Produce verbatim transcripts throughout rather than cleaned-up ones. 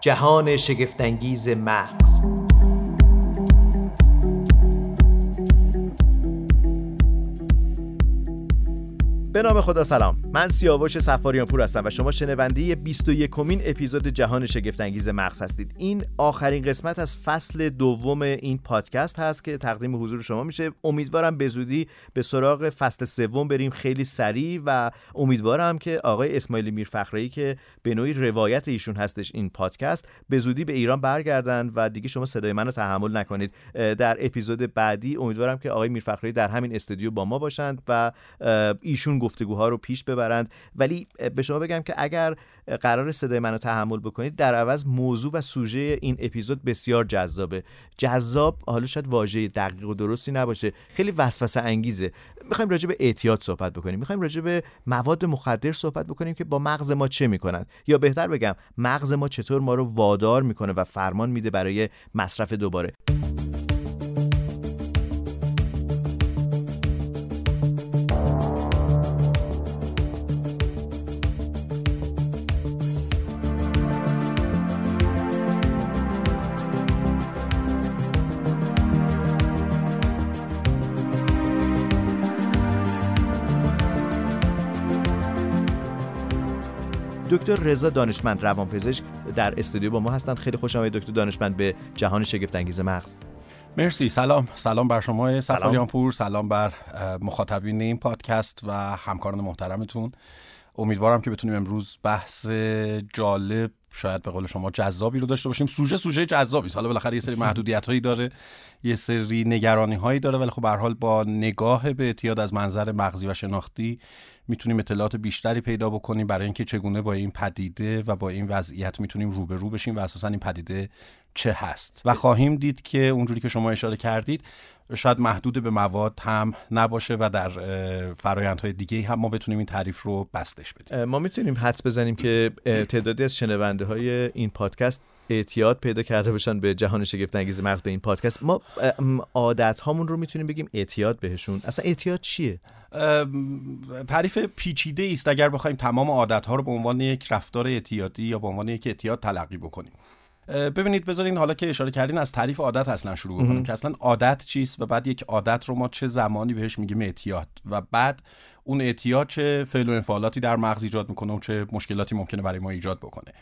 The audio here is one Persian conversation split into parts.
جهان شگفت انگیز مغز. به نام خدا سلام. من سیاوش صفاریان پور هستم و شما شنونده بیست و یکمین اپیزود جهان شگفت انگیز مغز هستید. این آخرین قسمت از فصل دوم این پادکست هست که تقدیم حضور شما میشه. امیدوارم به زودی به سراغ فصل سوم بریم، خیلی سریع، و امیدوارم که آقای اسماعیل میرفخری که به نوعی روایت ایشون هستش این پادکست، به زودی به ایران برگردن و دیگه شما صدای منو تحمل نکنید. در اپیزود بعدی امیدوارم که آقای میرفخری در همین استودیو با ما باشند و ایشون گفتگوها رو پیش ببرند. ولی به شما بگم که اگر قرار صدای منو تحمل بکنید، در عوض موضوع و سوژه این اپیزود بسیار جذابه. جذاب حالا شاید واژه دقیق و درستی نباشه، خیلی وسوسه انگیزه. میخوایم راجع به اعتیاد صحبت بکنیم، میخوایم راجع به مواد مخدر صحبت بکنیم که با مغز ما چه میکنن، یا بهتر بگم مغز ما چطور ما رو وادار میکنه و فرمان میده برای مصرف دوباره. دکتر رضا دانشمند روانپزشک در استودیو با ما هستند. خیلی خوش آمدید دکتر دانشمند به جهان شگفت انگیز مغز. مرسی. سلام سلام بر شما صفاریان پور، سلام بر مخاطبین این پادکست و همکاران محترمتون. امیدوارم که بتونیم امروز بحث جالب، شاید به قول شما جذابی رو داشته باشیم. سوژه سوژه جذابی، حالا بالاخره یه سری محدودیت‌هایی داره، یه سری نگرانی‌هایی داره، ولی خب به هر حال با نگاه به اعتیاد از منظر مغزی و شناختی میتونیم اطلاعات بیشتری پیدا بکنیم برای اینکه چگونه با این پدیده و با این وضعیت میتونیم روبرو بشیم و اساساً این پدیده چه هست. و خواهیم دید که اونجوری که شما اشاره کردید شاید محدود به مواد هم نباشه و در فرآیندهای دیگه هم ما بتونیم این تعریف رو بستش بدیم. ما میتونیم حدس بزنیم که تعدادی از شنونده های این پادکست اعتیاد پیدا کرده باشن به جهان شگفت انگیز مغز، به این پادکست. ما عادت هامون رو میتونیم بگیم اعتیاد بهشون. اصلا اعتیاد چیه؟ تعریف پیچیده است. اگر بخوایم تمام عادت ها رو به عنوان یک رفتار اعتیادی یا به عنوان یک اعتیاد تلقی بکنیم، ببینید، بذارین حالا که اشاره کردین از تعریف عادت اصلا شروع بکنیم که اصلا عادت چیست و بعد یک عادت رو ما چه زمانی بهش میگیم اعتیاد و بعد اون اعتیاد چه فعل و انفعالاتی در مغز ایجاد میکنه و چه مشکلاتی ممکنه برای ما ایجاد بکنه.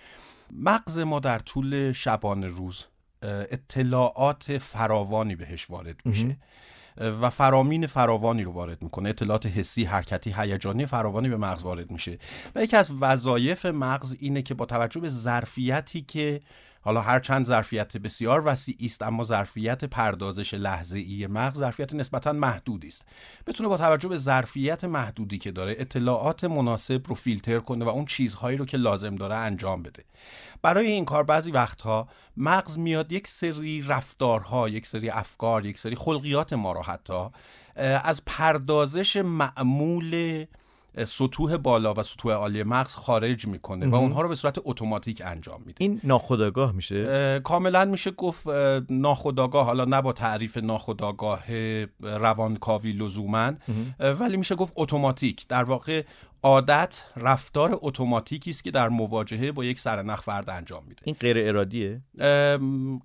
مغز ما در طول شبانه روز اطلاعات فراوانی بهش وارد میشه و فرامین فراوانی رو وارد میکنه، اطلاعات حسی، حرکتی، هیجانی فراوانی به مغز وارد میشه و یکی از وظایف مغز اینه که با توجه به ظرفیتی که حالا هر چند ظرفیت بسیار وسیع است، اما ظرفیت پردازش لحظه‌ای مغز ظرفیت نسبتاً محدودی است، بتونه با توجه به ظرفیت محدودی که داره اطلاعات مناسب رو فیلتر کنه و اون چیزهایی رو که لازم داره انجام بده. برای این کار بعضی وقتها مغز میاد یک سری رفتارها، یک سری افکار، یک سری خلقیات ما رو حتی از پردازش معمول سطوح بالا و سطوح عالی مغز خارج میکنه و اونها رو به صورت اتوماتیک انجام میده. این ناخودآگاه میشه؟ کاملا میشه گفت ناخودآگاه، حالا نه با تعریف ناخودآگاه روانکاوی لزوما، ولی میشه گفت اتوماتیک. در واقع عادت رفتار اتوماتیکی است که در مواجهه با یک سرنخ فرد انجام میده. این غیر ارادیه؟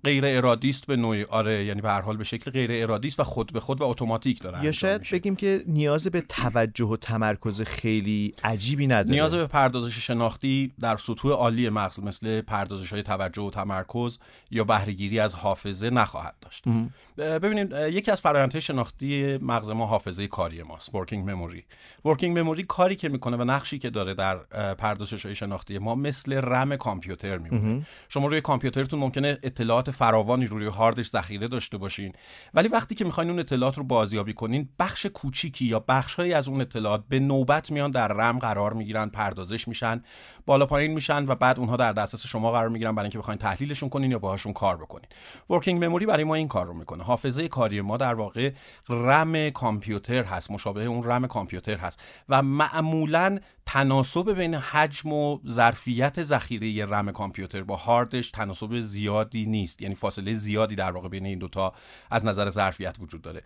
غیر ارادی است به نوعی، آره، یعنی به هر حال به شکل غیر ارادی است و خود به خود و اتوماتیک داره. یا شاید میشه بگیم که نیاز به توجه و تمرکز خیلی عجیبی نداره. نیاز به پردازش شناختی در سطوح عالی مغز مثل پردازش‌های توجه و تمرکز یا بهره‌گیری از حافظه نخواهد داشت. ببینید، یکی از فرآیندهای شناختی مغز ما حافظه کاری ماست، ورکینگ مموری. ورکینگ مموری کاری که میکنه و نقشی که داره در پردازش‌های شناختی ما مثل رم کامپیوتر میمونه. شما روی کامپیوترتون ممکنه اطلاعات فراوانی روی هاردش ذخیره داشته باشین، ولی وقتی که میخواین اون اطلاعات رو بازیابی کنین، بخش کوچیکی یا بخش‌هایی از اون اطلاعات به نوبت میان در رم قرار میگیرن، پردازش میشن، بالا پایین میشن و بعد اونها در دسترس شما قرار میگیرن برای اینکه بخواین تحلیلشون کنین یا باهاشون کار بکنین. ورکینگ مموری برای ما این کار رو میکنه. حافظه کاری ما در واقع رم کامپیوتر هست، مشابه اون رم کامپیوتر هست و معمولا کلا تناسب بین حجم و ظرفیت ذخیره رم کامپیوتر با هاردش تناسب زیادی نیست، یعنی فاصله زیادی در واقع بین این دوتا از نظر ظرفیت وجود داره.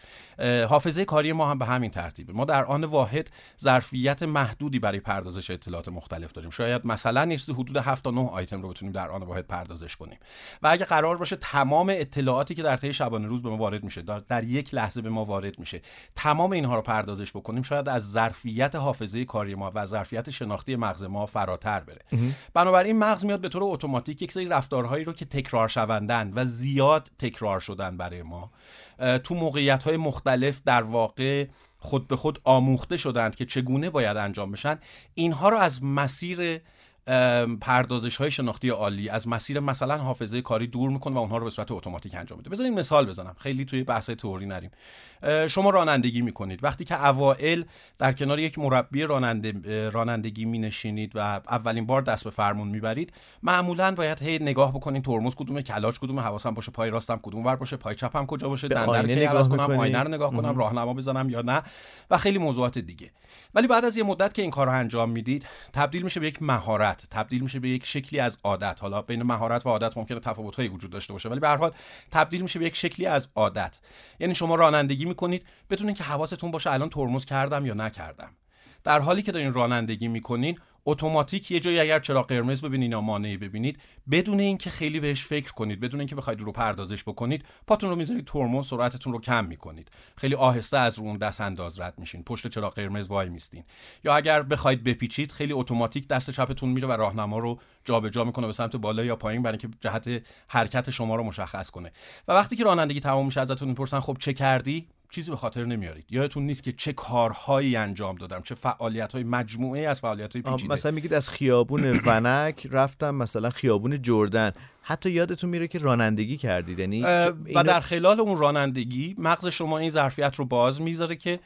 حافظه کاری ما هم به همین ترتیبه. ما در آن واحد ظرفیت محدودی برای پردازش اطلاعات مختلف داریم. شاید مثلا نیست حدود هفت تا نه آیتم رو بتونیم در آن واحد پردازش کنیم و اگه قرار باشه تمام اطلاعاتی که در طی شبانه روز به ما وارد میشه در, در یک لحظه به ما وارد میشه تمام اینها رو پردازش بکنیم، شاید از ظرفیت حافظه کاری ما و ظرفیت شناختی مغز ما فراتر بره. بنابراین مغز میاد به طور اتوماتیک یک سری رفتارهایی رو که تکرار شوندن و زیاد تکرار شدن برای ما تو موقعیت‌های مختلف در واقع خود به خود آموخته شدند که چگونه باید انجام بشن، اینها رو از مسیر پردازش‌های شناختی عالی، از مسیر مثلا حافظه کاری دور می‌کنه و اونها رو به صورت اتوماتیک انجام میده. بذارین مثال بزنم، خیلی توی بحث تئوری نریم. شما رانندگی می‌کنید، وقتی که اوایل در کنار یک مربی راننده رانندگی می‌نشینید و اولین بار دست به فرمون می‌برید، معمولاً باید هی نگاه بکنین ترمز کدومه، کلاچ کدومه، حواسم باشه پای راستم کدوم ور باشه، پای چپم کجا باشه، دندان کی عوض کنم، آینه رو نگاه کنم، راهنما بزنم یا نه و خیلی موضوعات دیگه. ولی بعد از یه مدت که این کارو انجام میدید، تبدیل میشه به یک مهارت، تبدیل میشه به یک شکلی از عادت. حالا بین مهارت و عادت ممکنه تفاوت‌هایی وجود داشته باشه، ولی به هر حال تبدیل میشه به یک شکلی از عادت. یعنی شما رانندگی میکنید، بدونید که حواستون باشه الان ترمز کردم یا نکردم. در حالی که دارین رانندگی میکنین، اتوماتیک یه جایی اگر چراغ قرمز ببینین یا مانعی ببینید، بدون اینکه خیلی بهش فکر کنید، بدون اینکه بخواید رو پردازش بکنید، پاتون رو میذارید ترمز، سرعتتون رو کم میکنید، خیلی آهسته از رو اون دست انداز رد میشین، پشت چراغ قرمز وای میستین، یا اگر بخواید بپیچید خیلی اتوماتیک دست چپتون میره و راهنما رو جابجا میکنه به سمت بالا یا پایین برای اینکه جهت حرکت شما رو مشخص کنه. و وقتی که رانندگی تمام میشه ازتون میپرسن خب چه کردی؟ چیزی به خاطر نمیارید، یادتون نیست که چه کارهایی انجام دادم، چه فعالیت‌های مجموعه از فعالیت‌های پیچیده. مثلا میگید از خیابون ونک رفتم مثلا خیابون جردن، حتی یادتون میره که رانندگی کردید. یعنی و در خلال اون رانندگی مغز شما این ظرفیت رو باز میذاره که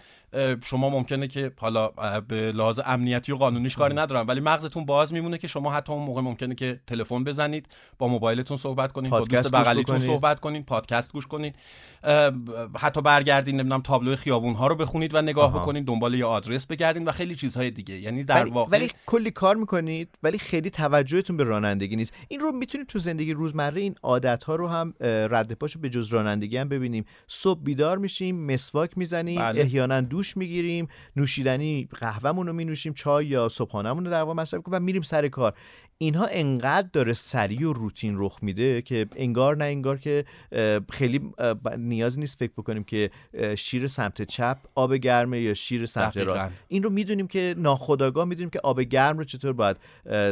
شما ممکنه که حالا به لحاظ امنیتی و قانونیش کاری ندارم، ولی مغزتون باز میمونه که شما حتی اون موقع ممکنه که تلفن بزنید، با موبایلتون صحبت کنین، با دوست بغلیتون صحبت کنین، پادکست گوش کنین، حتی برگردین نمیدونم تابلو خیابون‌ها رو بخونید و نگاه آها. بکنین، دنبال یه آدرس بگردین و خیلی چیزهای دیگه. یعنی در ولی، واقع ولی کلی کار میکنید ولی خیلی توجهتون به رانندگی نیست. این رو میتونید تو زندگی روزمره این عادت‌ها رو هم رد پاشو به جز رانندگی هم ببینیم. صبح بیدار میشیم، مسواک میزنیم، بله. احیانا دوش میگیریم، نوشیدنی قهوه‌مون رو می‌نوشیم، چای یا صبحانه‌مون رو در واقع مصرف می‌کنیم و میریم سر کار. اینها انقدر داره سریع و روتین رخ میده که انگار نه انگار که خیلی نیاز نیست فکر بکنیم که شیر سمت چپ آب گرمه یا شیر سمت راست. این رو میدونیم که ناخودآگاه میدونیم که آب گرم رو چطور باید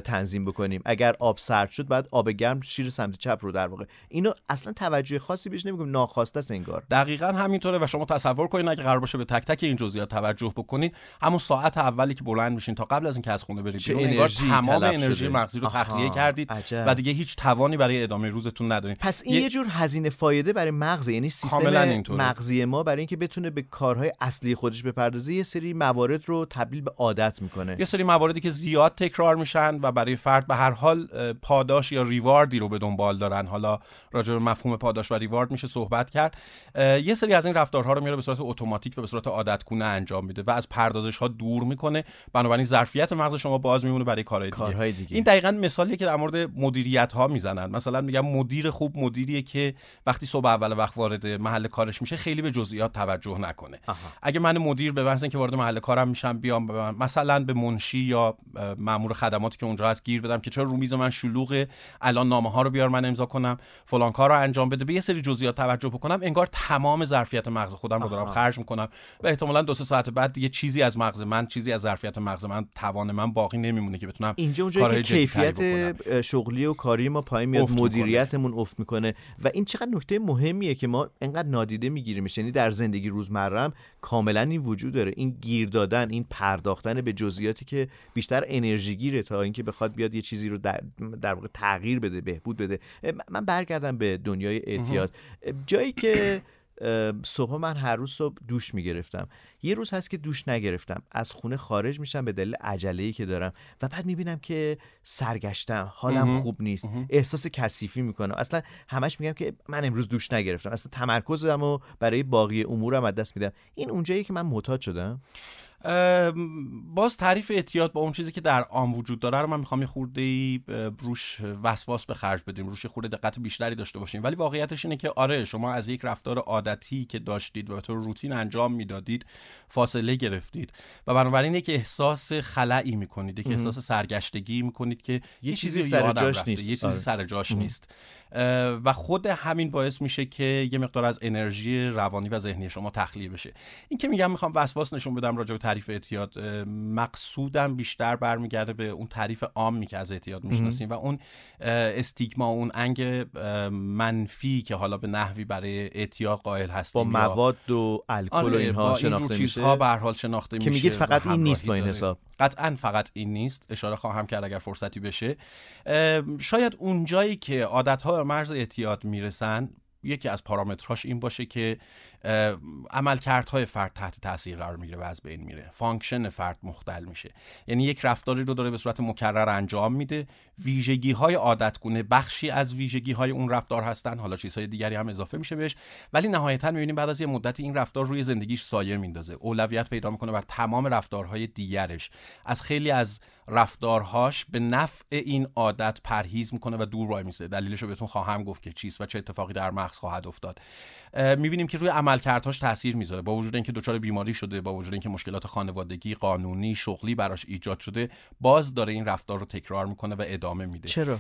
تنظیم بکنیم. اگر آب سرد شد بعد آب گرم شیر سمت چپ رو در واقع. اینو اصلا توجه خاصی بهش نمیکنیم، ناخواسته است انگار. دقیقاً همینطوره و شما تصور کنین اگه قرار باشه به تک تک این جزئیات توجه بکنین، همون ساعت اولی که بلند میشین تا قبل از اینکه از خونه برید، انگار تمام انرژی مغز رو تخلیه کردید عجب. و دیگه هیچ توانی برای ادامه روزتون ندارید. پس این یه, یه جور هزینه فایده برای مغز، یعنی سیستم مغزی ما برای اینکه بتونه به کارهای اصلی خودش بپردازه یه سری موارد رو تبدیل به عادت میکنه، یه سری مواردی که زیاد تکرار میشن و برای فرد به هر حال پاداش یا ریواردی رو به دنبال دارن. حالا راجع به مفهوم پاداش و ریوارد میشه صحبت کرد. یه سری از این رفتارها رو میاره به صورت اتوماتیک و به صورت عادت گونه انجام میده و از پردازش ها دور میکنه، بنابراین ظرفیت مغز شما باز میمونه برای کارهای دیگه. کارهای دیگه. این دقیقاً مثالیه که در مورد مدیریت ها میزنن. مثلا میگم مدیر خوب مدیریه که وقتی صبح اول وقت وارد محل کارش میشه خیلی به جزئیات توجه نکنه. آها. اگه من مدیر به واسه اینکه وارد محل کارم میشم بیام مثلا به منشی یا مأمور خدماتی که اونجا هست گیر بدم که چرا رو میز من شلوغه، الان نامه ها رو بیار من امضا کنم، فلان کار رو انجام بده، به یه سری جزئیات توجه بکنم، انگار تمام ظرفیت مغز خودم رو دارم خرج میکنم و احتمالاً دو سه ساعت بعد دیگه چیزی از مغز من، چیزی از ظرفیت مغز من، توان من باقی نمیمونه که بتونم کارهای کیفیت شغلی و کاری ما پایین میاد، مدیریتمون افت میکنه و این چقدر نکته مهمیه که ما انقدر نادیده میگیریمش. یعنی در زندگی روزمره هم کاملا این وجود داره، این گیر دادن، این پرداختن به جزئیاتی که بیشتر انرژی گیره تا اینکه بخواد بیاد یه چیزی رو در, در واقع تغییر بده، بهبود بده. من برگردم به دنیای اعتیاد، جایی که صبح من هر روز صبح دوش میگرفتم، یه روز هست که دوش نگرفتم، از خونه خارج میشم به دلیل عجله‌ای که دارم و بعد میبینم که سرگشتم، حالم خوب نیست، احساس کثیفی میکنم، اصلا همش میگم که من امروز دوش نگرفتم، اصلا تمرکزمو برای باقی امورم از دست میدم. این اونجاییه که من معتاد شدم. باز تعریف احتیاط با اون چیزی که در عام وجود داره رو من میخوام یه خورده‌ای روش وسواس به خرج بدیم، روش خورده دقت بیشتری داشته باشیم. ولی واقعیتش اینه که آره، شما از یک رفتار عادتی که داشتید و به طور روتین انجام میدادید فاصله گرفتید و بنابراین یک احساس خلایی میکنید، یک احساس سرگشتگی میکنید که یه چیزی سر جاش نیست، یه چیزی سر جاش نیست و خود همین باعث میشه که یه مقدار از انرژی روانی و ذهنی شما تخلیه بشه. این که میگم میخوام وسواس نشون بدم راجع به تعریف اعتیاد، مقصودم بیشتر برمیگرده به اون تعریف عامی که از اعتیاد میشناسیم و اون استیگما، اون انگ منفی که حالا به نحوی برای اعتیاد قائل هستیم، با مواد و الکل و اینها شناخته میشه، با به هر حال شناخته میشه که میگید فقط این نیست. با این حساب قطعاً فقط این نیست، اشاره خواهم کرد اگر فرصتی بشه. شاید اون جایی که عادت‌ها به مرز اعتیاد میرسن یکی از پارامترهاش این باشه که عملکردهای فرد تحت تاثیر قرار میگیره و از بین میره، فانکشن فرد مختل میشه. یعنی یک رفتاری رو داره به صورت مکرر انجام میده، ویژگی‌های عادتگونه بخشی از ویژگی‌های اون رفتار هستن، حالا چیزهای دیگری هم اضافه میشه بهش، ولی نهایتاً میبینیم بعد از یه مدت این رفتار روی زندگیش سایه میندازه، اولویت پیدا میکنه بر تمام رفتارهای دیگرش، از خیلی از رفتارهاش به نفع این عادت پرهیز میکنه و دور وای میسته. دلیلش رو بهتون خواهم گفت که چیست و چه اتفاقی در مغز خواهد افتاد. میبینیم که روی عملکردهاش تاثیر میذاره، با وجود اینکه دچار بیماری شده، با وجود اینکه مشکلات خانوادگی، قانونی، شغلی براش ایجاد شده، باز داره این رفتار رو تکرار میکنه و ادامه میده. چرا؟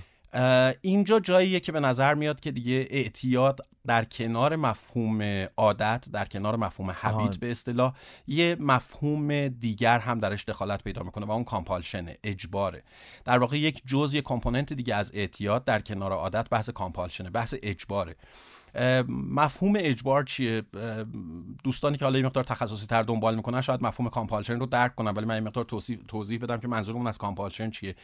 اینجا جاییه که به نظر میاد که دیگه اعتیاد در کنار مفهوم عادت، در کنار مفهوم هابیت به اصطلاح، یه مفهوم دیگر هم درش دخالت پیدا میکنه و اون کامپالشنه، اجباره. در واقع یک جزء، یک کامپوننت دیگه از اعتیاد در کنار عادت بحث کامپالشنه، بحث اجباره. مفهوم اجبار چیه؟ دوستانی که حالا یه مقدار تخصصی تر دنبال میکنن شاید مفهوم کامپالشن رو درک کنن، ولی من یه مقدار توضیح بدم که منظورمون از کامپالشن چیه.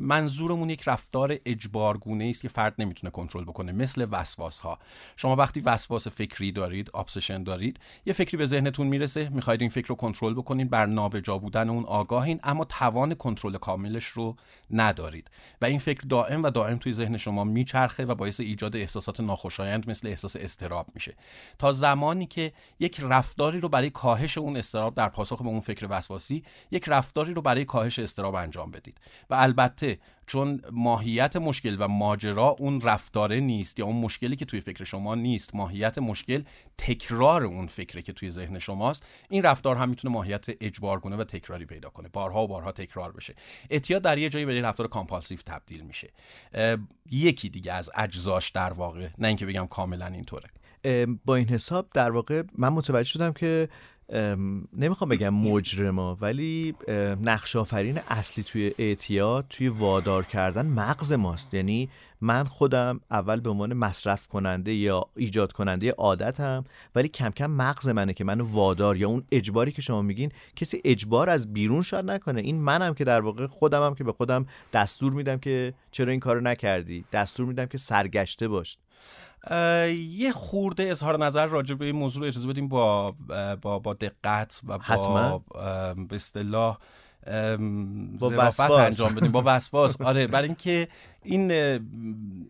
منظورمون یک رفتار اجبارگونه ایست که فرد نمیتونه کنترل بکنه، مثل وسواس ها. شما وقتی وسواس فکری دارید، ابسشن دارید، یه فکری به ذهنتون میرسه، میخواید این فکر رو کنترل بکنین، بر نابجا بودن اون آگاهین، اما توان کنترل کاملش رو ندارید و این فکر دائم و دائم توی ذهن شما میچرخه و باعث ایجاد احساسات ناخوشایند مثل احساس اضطراب میشه، تا زمانی که یک رفتاری رو برای کاهش اون اضطراب در پاسخ به اون فکر وسواسی، یک رفتاری رو برای کاهش اضطراب انجام بدید. و البته چون ماهیت مشکل و ماجرا اون رفتاره نیست، یا اون مشکلی که توی فکر شما نیست، ماهیت مشکل تکرار اون فکره که توی ذهن شماست، این رفتار هم میتونه ماهیت اجبارگونه و تکراری پیدا کنه، بارها و بارها تکرار بشه. اعتیاد در یه جایی به یه رفتار کامپالسیو تبدیل میشه، یکی دیگه از اجزاش در واقع، نه اینکه بگم کاملا اینطوره. با این حساب در واقع من متوجه شدم که نمیخوام بگم مجرما، ولی نقش آفرین اصلی توی اعتیاد، توی وادار کردن مغز ماست. یعنی من خودم اول به عنوان مصرف کننده یا ایجاد کننده عادتم، ولی کم کم مغز منه که منو وادار، یا اون اجباری که شما میگین کسی اجبار از بیرون شاید نکنه، این منم که در واقع خودمم که به خودم دستور میدم که چرا این کارو نکردی، دستور میدم که سرگشته باش. یه خورده اظهار نظر راجع به این موضوع اجازه بدیم با با با دقت و با به اصطلاح ظرافت انجام بدیم، با وسواس. آره، برای اینکه این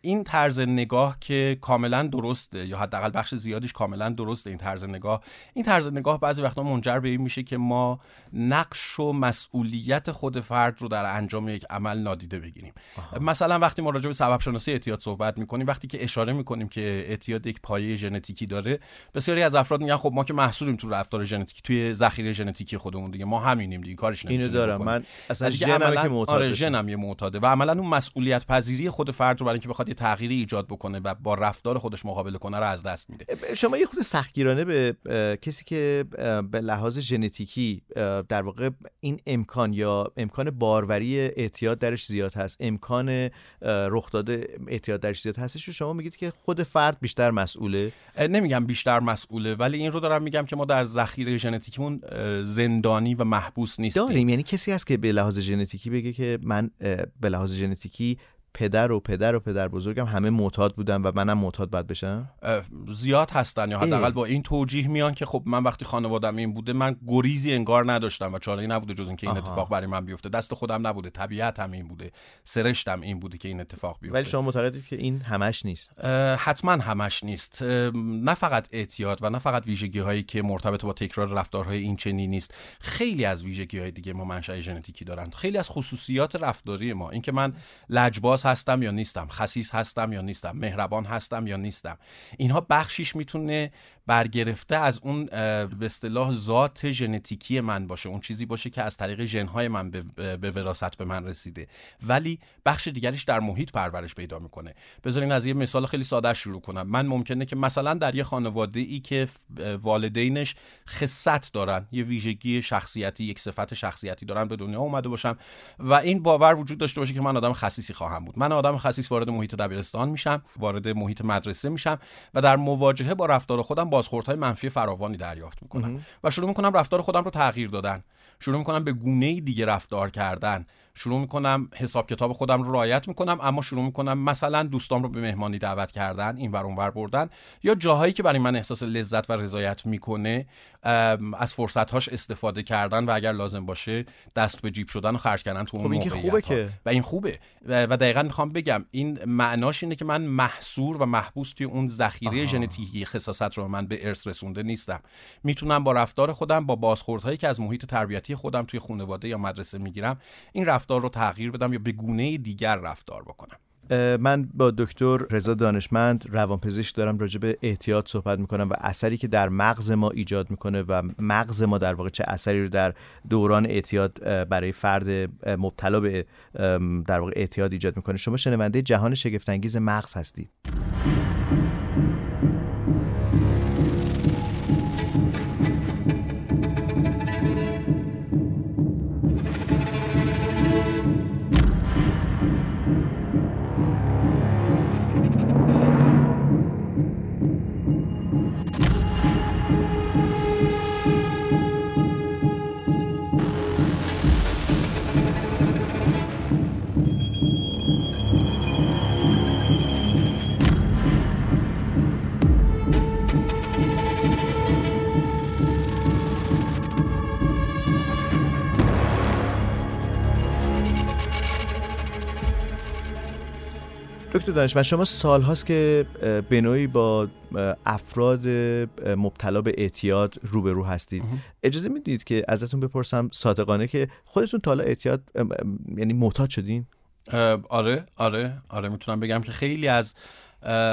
این طرز نگاه که کاملا درسته، یا حداقل بخش زیادیش کاملا درسته، این طرز نگاه این طرز نگاه بعضی وقتا منجر به این میشه که ما نقش و مسئولیت خود فرد رو در انجام یک عمل نادیده بگیریم. آها. مثلا وقتی ما راجع به سبب شناسی اعتیاد صحبت میکنیم، وقتی که اشاره میکنیم که اعتیاد یک پایه ژنتیکی داره، بسیاری از افراد میگن خب ما که محصولیم تو رفتار ژنتیکی، توی ذخیره ژنتیکی خودمون دیگه، ما همینیم دیگه، کارش نمیتونیم اینو دارم من اصلا ژنم که معتاد، آره ژنم یه معتاده و عملا اون مسئولیت پذیری خود فرد رو برای اینکه بخواد یه تغییری ایجاد بکنه و با رفتار خودش مقابله کنه رو از دست میده. شما یه خود سختگیرانه به کسی که به لحاظ ژنتیکی در واقع این امکان یا امکان باروری اعتیاد درش زیاد هست، امکان رخ داده اعتیاد درش زیاد هستش، شما میگید که خود فرد بیشتر مسئوله؟ نمیگم بیشتر مسئوله، ولی این رو دارم میگم که ما در ذخیره ژنتیکمون زندانی و محبوس نیستیم. داریم، یعنی کسی هست که به لحاظ ژنتیکی بگه که من به لحاظ ژنتیکی پدر و پدر و پدر بزرگم همه معتاد بودن و منم معتاد بد بشم؟ زیاد هستن، یا حداقل با این توجیه میان که خب من وقتی خانواده‌م این بوده من گریزی انگار نداشتم و چاره‌ای نبوده جز اینکه این اتفاق برای من بیفته، دست خودم نبوده، طبیعتم این بوده، سرشتم این بوده که این اتفاق بیفته. ولی شما معتقدید که این همش نیست؟ حتما همش نیست، نه فقط اعتیاد و نه فقط ویژگی‌هایی که مرتبط با تکرار رفتارهای اینچنینی نیست، خیلی از ویژگی‌های دیگه ما منشأ ژنتیکی دارن، خیلی از خصوصیات رفتاری ما، اینکه من لجباز هستم یا نیستم، خسیس هستم یا نیستم، مهربان هستم یا نیستم، اینها بخشیش میتونه برگرفته از اون به اصطلاح ذات ژنتیکی من باشه، اون چیزی باشه که از طریق ژن‌های من به وراثت به من رسیده، ولی بخش دیگرش در محیط پرورش پیدا میکنه. بذارین از یه مثال خیلی ساده شروع کنم. من ممکنه که مثلا در یه خانواده‌ای که والدینش خصت دارن، یه ویژگی شخصیتی، یک صفت شخصیتی دارن، به دنیا اومده باشم و این باور وجود داشته باشه که من آدم خسیسی خواهم بود، من آدم خسیس وارد محیط دبیرستان میشم، وارد محیط مدرسه میشم و در مواجهه با رفتار خودم بازخوردهای منفی فراوانی دریافت میکنم و شروع میکنم رفتار خودم رو تغییر دادن، شروع میکنم به گونه‌ای دیگه رفتار کردن، شروع میکنم حساب کتاب خودم رو رعایت میکنم، اما شروع میکنم مثلا دوستام رو به مهمانی دعوت کردن، این ور اون ور بردن، یا جاهایی که برای من احساس لذت و رضایت میکنه از فرصت‌هاش استفاده کردن و اگر لازم باشه دست به جیب شدن و خرج کردن تو اون موقعیت‌ها. خوبه که و این خوبه و دقیقاً میخوام بگم این معناش اینه که من محصور و محبوس توی اون ذخیره ژنتیکی خصاصت رو من به ارث رسونده نیستم، میتونم با رفتار خودم، با بازخوردهایی که از محیط تربیتی خودم توی خانواده یا مدرسه میگیرم، این رفتار رو تغییر بدم یا به گونه دیگر رفتار بکنم. من با دکتر رضا دانشمند روانپزشک دارم راجع به اعتیاد صحبت میکنم و اثری که در مغز ما ایجاد میکنه و مغز ما در واقع چه اثری رو در دوران اعتیاد برای فرد مبتلا به در واقع اعتیاد ایجاد میکنه. شما شنونده جهان شگفت انگیز مغز هستید. دانشمند، شما سال هاست که به نوعی با افراد مبتلا به اعتیاد روبرو هستید. اجازه میدید که ازتون بپرسم صادقانه که خودتون تا حالا اعتیاد یعنی معتاد شدین؟ آره آره آره میتونم بگم که خیلی از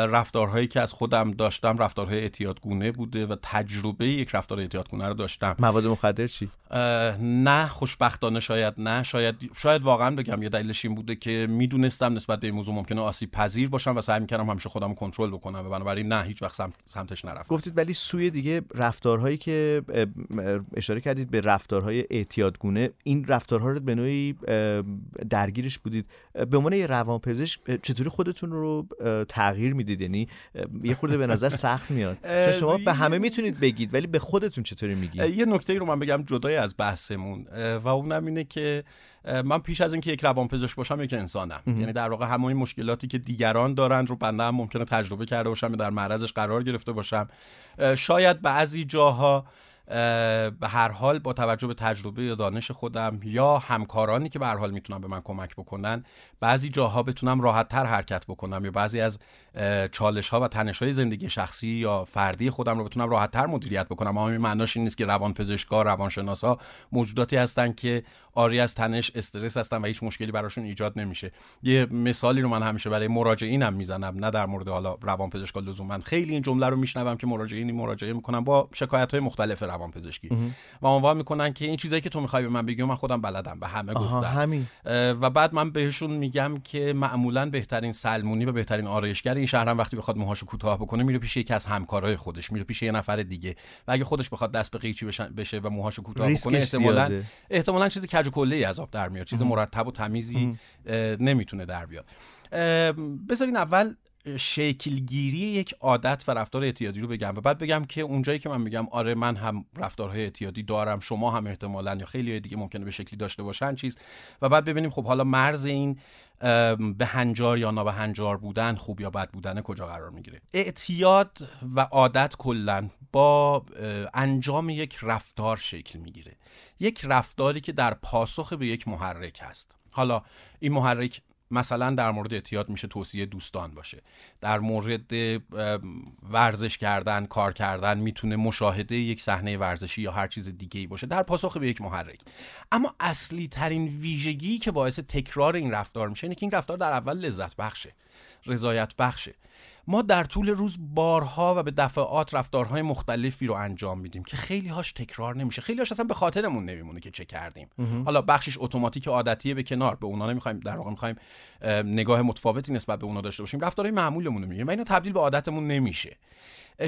رفتارهایی که از خودم داشتم رفتارهای اعتیادگونه بوده و تجربه یک رفتار اعتیادگونه رو داشتم. مواد مخدر چی؟ نه خوشبختانه شاید نه شاید شاید واقعا بگم یه دلیلش این بوده که میدونستم نسبت به این موضوع ممکنه آسیب پذیر باشم و سعی میکردم همیشه خودم کنترل بکنم و بنابراین نه هیچ وقت سمت سمتش نرفتم. گفتید ولی سوی دیگه رفتارهایی که اشاره کردید به رفتارهای اعتیادگونه، این رفتارها رو به نوعی درگیرش بودید، به عنوان یه روانپزشک چطوری خودتون رو تغییر میدید؟ یعنی یه خورده به نظر سخت میاد چون شما به همه میتونید بگید ولی به خودتون چطوری میگید؟ یه نکته ای رو من بگم جدای از بحثمون و اونم اینه که من پیش از اینکه یک روانپزشک باشم یک انسانم، یعنی در واقع همه این مشکلاتی که دیگران دارن رو بنده هم ممکنه تجربه کرده باشم یا در معرضش قرار گرفته باشم، شاید بعضی جاها به هر حال با توجه به تجربه یا دانش خودم یا همکارانی که به هر حال میتونن به من کمک بکنن بعضی جاها بتونم راحت تر حرکت بکنم یا بعضی از چالش ها و تنش های زندگی شخصی یا فردی خودم رو بتونم راحت تر مدیریت بکنم. اما این معناش این نیست که روانپزشکا، روانشناس ها موجوداتی هستن که آری از تنش، استرس هستن و هیچ مشکلی براشون ایجاد نمیشه. یه مثالی رو من همیشه برای مراجعینم میزنم، نه در مورد حالا روانپزشکا لزوما، خیلی این جمله رو میشنوم که مراجعینی مراجعه میکنن با شکایت های مختلف روانپزشکی و عنوان میکنن که این چیزایی که تو میخوای به من بگی من خودم بلدم، به همه گفتم، و بعد من بهشون میگم که معمولا بهترین سلمونی و بهترین آرایشگر این شهرم وقتی بخواد موهاشو کوتاه بکنه میره پیش یکی از همکارای خودش، میره پیش یه نفر دیگه و اگه خودش بخواد دست به قیچی بشه و موهاشو کوتاه بکنه احتمالاً احتمالاً چیز کج و کله‌ای از آب در میاد، چیز مرتب و تمیزی نمیتونه در بیاد. بذارین اول شکلگیری یک عادت و رفتار اعتیادی رو بگم و بعد بگم که اونجایی که من میگم آره من هم رفتارهای اعتیادی دارم، شما هم احتمالاً یا خیلی دیگه ممکنه به شکلی داشته باشن چیز، و بعد ببینیم خب حالا مرز این بهنجار یا نابهنجار بودن، خوب یا بد بودن کجا قرار میگیره. اعتیاد و عادت کلا با انجام یک رفتار شکل میگیره، یک رفتاری که در پاسخ به یک محرک هست. حالا این محرک مثلا در مورد اعتیاد میشه توصیه دوستان باشه، در مورد ورزش کردن، کار کردن میتونه مشاهده یک صحنه ورزشی یا هر چیز دیگه‌ای باشه در پاسخ به یک محرک. اما اصلی ترین ویژگی که باعث تکرار این رفتار میشه اینه که این رفتار در اول لذت بخشه، رضایت بخشه. ما در طول روز بارها و به دفعات رفتارهای مختلفی رو انجام میدیم که خیلی هاش تکرار نمیشه، خیلی هاش اصلا به خاطرمون نمیمونه که چه کردیم. حالا بخشش اتوماتیک عادتیه، به کنار، به اونا نمیخوایم، در واقع میخوایم نگاه متفاوتی نسبت به اونا داشته باشیم، رفتارهای معمولمون رو میگیم و اینا تبدیل به عادتمون نمیشه.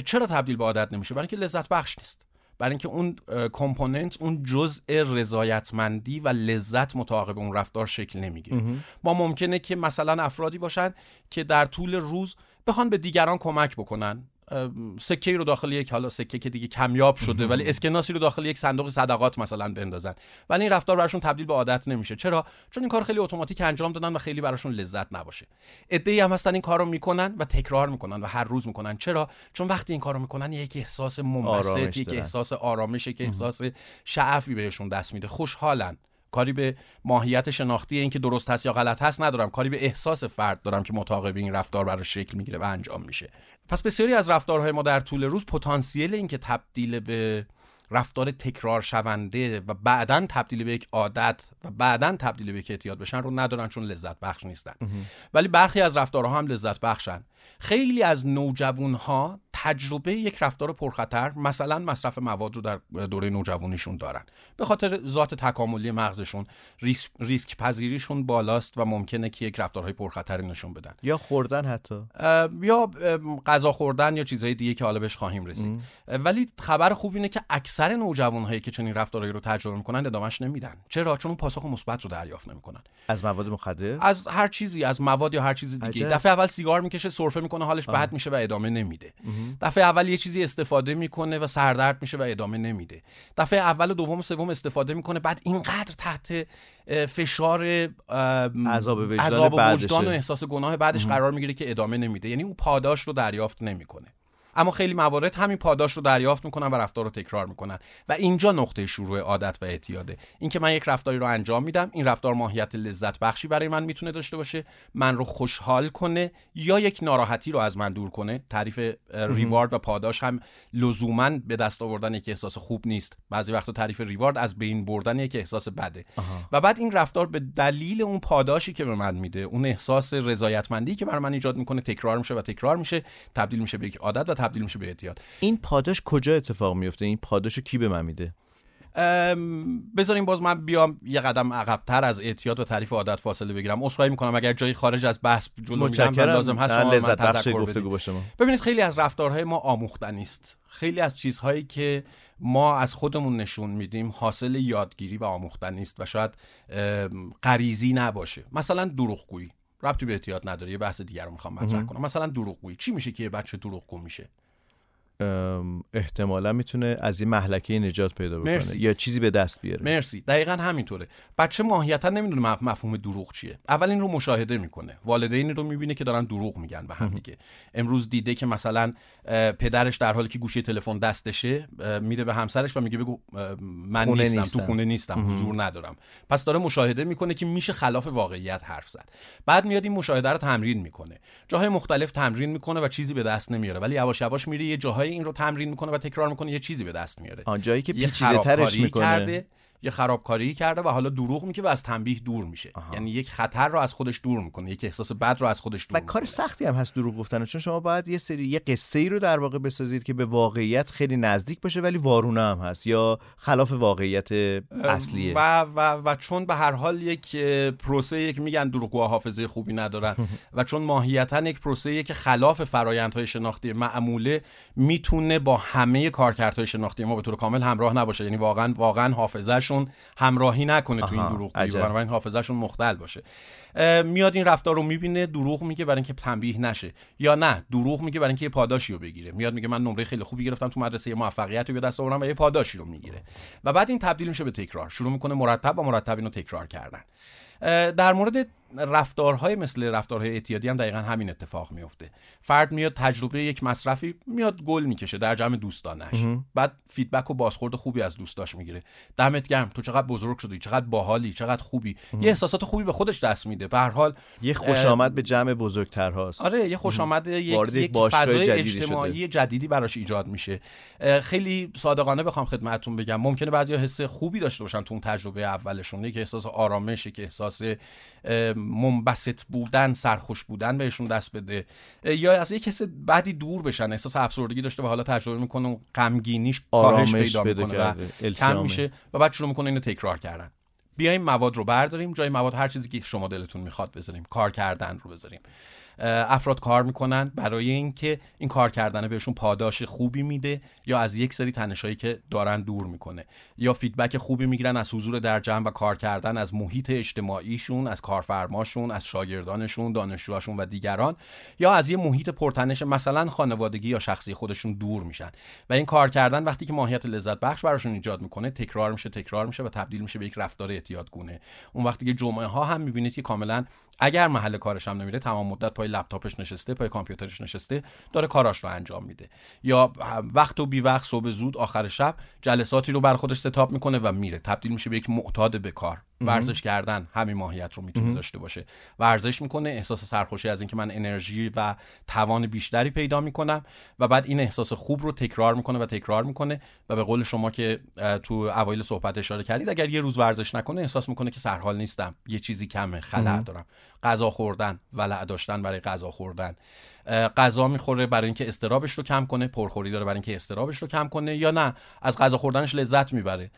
چرا تبدیل به عادت نمیشه؟ برای اینکه لذت بخش نیست، برای اینکه اون کامپوننت، اون جزء رضایتمندی و لذت متعاقب اون رفتار شکل نمیگیره. ما ممکنه که مثلا افرادی باشن که در طول روز بخوان به دیگران کمک بکنن، سکه رو داخل یک، حالا سکه که دیگه کمیاب شده، ولی اسکناسی رو داخل یک صندوق صدقات مثلا بندازن، ولی این رفتار براشون تبدیل به عادت نمیشه. چرا؟ چون این کار خیلی اتوماتیک انجام دادن و خیلی براشون لذت نباشه. عده‌ای هم هستن این کارو میکنن و تکرار میکنن و هر روز میکنن. چرا؟ چون وقتی این کارو میکنن یک احساس منبسطی، یک احساس آرامشه، که احساس شعفی بهشون دست میده، خوشحالن. کاری به ماهیت شناختی این که درست هست یا غلط هست ندارم، کاری به احساس فرد دارم که متعاقب این رفتار براش شکل میگیره و انجام میشه. پس بسیاری از رفتارهای ما در طول روز پتانسیل این که تبدیل به رفتار تکرار شونده و بعداً تبدیل به یک عادت و بعداً تبدیل به یک اعتیاد بشن رو ندارن، چون لذت بخش نیستن. ولی برخی از رفتارها هم لذت بخشن. خیلی از نوجوانها تجربه یک رفتار پرخطر، مثلا مصرف مواد، رو در دوره نوجوانیشون دارن. به خاطر ذات تکاملی مغزشون، ریسک, ریسک پذیریشون بالاست و ممکنه که یک رفتارهای پرخطری نشون بدن، یا خوردن، حتی یا غذا خوردن یا چیزهای دیگه که حالا بهش خواهیم رسید. ولی خبر خوب اینه که اکثر نوجوانهایی که چنین رفتارهایی رو تجربه میکنن ادامهش نمیدن. چرا؟ چون اون پاسخ مثبت رو دریافت نمیکنن. از مواد مخدر، از هر چیزی، از مواد یا هر چیز دیگه. دفعه اول سیگار میکشه، سرفه میکنه، حالش بد میشه و ادامه نمیده. دفعه اول یه چیزی استفاده میکنه و سردرد میشه و ادامه نمیده. دفعه اول و دوم و سوم استفاده میکنه، بعد اینقدر تحت فشار عذاب وجدان و احساس گناه بعدش قرار میگیره که ادامه نمیده. یعنی اون پاداش رو دریافت نمیکنه. اما خیلی موارد همین پاداش رو دریافت میکنن و رفتار رو تکرار میکنن و اینجا نقطه شروع عادت و اعتیاده. این که من یک رفتاری رو انجام میدم، این رفتار ماهیت لذت بخشی برای من میتونه داشته باشه، من رو خوشحال کنه یا یک ناراحتی رو از من دور کنه. تعریف ریوارد و پاداش هم لزوماً به دست آوردن یک احساس خوب نیست. بعضی وقتا تعریف ریوارد از بین بردن یک احساس بده. آها. و بعد این رفتار به دلیل اون پاداشی که به من میده، اون احساس رضایتمندی که برای من ایجاد میکنه، تکرار میشه و تکرار میشه، تبدیل میشه به یک عادت و تبدیل میشه به اعتیاد. این پاداش کجا اتفاق میفته؟ این پاداشو کی به من میده؟ بذاریم باز من بیام یه قدم عقب‌تر از اعتیاد و تعریف عادت فاصله بگیرم. عذرخواهی میکنم اگر جایی خارج از بحث جلو میرم، لازم هست من تذکر گفتگو شما. ببینید خیلی از رفتارهای ما آموختنی است. خیلی از چیزهایی که ما از خودمون نشون میدیم حاصل یادگیری و آموختنی است و شاید غریزی نباشه. مثلا دروغگویی ربطی به اعتیاد نداره، یه بحث دیگر رو میخوام مطرح کنم. مثلا دروغگویی، چی میشه که یه بچه دروغگو میشه؟ احتمالا میتونه از این محلکه نجات پیدا بکنه. مرسی. یا چیزی به دست بیاره. مرسی، دقیقاً همینطوره. بچه ماهیتا نمیدونه مفهوم دروغ چیه. اول این رو مشاهده میکنه، والدینی رو میبینه که دارن دروغ میگن به هم دیگه. امروز دیده که مثلا پدرش در حالی که گوشی تلفن دستشه میره به همسرش و میگه بگو من نیستم. نیستم تو خونه نیستم، هم. حضور ندارم. پس داره مشاهده میکنه که میشه خلاف واقعیت حرف زد. بعد میاد این مشاهده رو تمرین میکنه، جاهای مختلف تمرین میکنه و چیزی به دست نمیاره، ولی یواش یواش میره یه جاهای این رو تمرین میکنه و تکرار میکنه، یه چیزی به دست میاره. آنجایی که پیچیده‌ترش میکنه، یه خرابکاری کرده و حالا دروغ میگه و از تنبیه دور میشه. آها. یعنی یک خطر رو از خودش دور میکنه، یک احساس بد رو از خودش دور و میکنه. کار سختی هم هست دروغ گفتن، چون شما باید یه سری یه قصه‌ای رو در واقع بسازید که به واقعیت خیلی نزدیک باشه ولی وارونه هم هست یا خلاف واقعیت اصلیه و و و چون به هر حال یک پروسه، یک میگن دروغگوها حافظه خوبی ندارن و چون ماهیتاً یک پروسه‌ای که خلاف فرآیندهای شناختی معموله، میتونه با همه کارکردهای شناختی ما به طور کامل همراه نباشه. یعنی واقعا واقعا حافظه حافظه‌شون همراهی نکنه تو این دروغگویی، بنابراین حافظه‌شون مختل باشه. میاد این رفتار رو میبینه، دروغ میگه برای اینکه تنبیه نشه، یا نه دروغ میگه برای اینکه یه پاداشی رو بگیره. میاد میگه من نمره خیلی خوبی گرفتم تو مدرسه، یه موفقیت رو به دست آوردم و یه پاداشی رو میگیره. و بعد این تبدیل میشه به تکرار، شروع میکنه مرتب و مرتب اینو تکرار کردن. در مورد رفتارهای مثل رفتارهای اعتیادی هم دقیقاً همین اتفاق میفته. فرد میاد تجربه یک مصرفی، میاد گل میکشه در جمع دوستانش، بعد فیدبک و بازخورد خوبی از دوستاش میگیره، دمت گرم، تو چقدر بزرگ شدی، چقدر باحالی، چقدر خوبی، مم. یه احساسات خوبی به خودش دست میده. به هر حال یه خوش آمد به جمع بزرگتر هاست. آره، یه خوش آمد، یک, یک فضای اجتماعی شده. جدیدی براش ایجاد میشه. خیلی صادقانه بخوام خدمتتون بگم، ممکنه بعضیا حس خوبی داشته باشن تو اون تجربه اولشون، یک احساس آرامش، یک احساس منبسط بودن، سرخوش بودن بهشون دست بده، یا از یک حس بعدی دور بشن، احساس افسردگی داشته و حالا تجربه میکنه و غمگینیش کاهش پیدا میکنه و کم میشه و بعد شروع میکنه اینو تکرار کردن. بیایم مواد رو برداریم، جای مواد هر چیزی که شما دلتون میخواد بذاریم، کار کردن رو بذاریم. افراد کار میکنن برای اینکه این کار کردنه بهشون پاداش خوبی میده، یا از یک سری تنشایی که دارن دور میکنه، یا فیدبک خوبی میگیرن از حضور در جمع و کار کردن، از محیط اجتماعیشون، از کارفرماشون، از شاگردانشون، دانشجوهاشون و دیگران، یا از یه محیط پرتنش مثلا خانوادگی یا شخصی خودشون دور میشن. و این کار کردن وقتی که ماهیت لذت بخش براشون ایجاد میکنه، تکرار میشه تکرار میشه و تبدیل میشه به یک رفتار اعتیاد گونه. اون وقتی که جمعه ها هم میبینید که کاملا اگر محل کارش هم نمیره، تمام مدت پای لپتاپش نشسته، پای کامپیوترش نشسته، داره کاراش رو انجام میده، یا وقت و بی وقت، صبح زود، آخر شب جلساتی رو بر خودش ستاپ میکنه و میره. تبدیل میشه به یک معتاد به کار. ورزش کردن همین ماهیت رو میتونه داشته باشه. ورزش میکنه، احساس سرخوشی از اینکه من انرژی و توان بیشتری پیدا میکنم، و بعد این احساس خوب رو تکرار میکنه و تکرار میکنه و به قول شما که تو اوایل صحبت اشاره کردید، اگر یه روز ورزش نکنه احساس میکنه که سرحال نیستم، یه چیزی کمه، خلأ دارم. غذا خوردن، ولع داشتن برای غذا خوردن، غذا میخوره برای اینکه استرابش رو کم کنه، پرخوری داره برای اینکه استرابش رو کم کنه، یا نه از غذا خوردنش لذت میبره،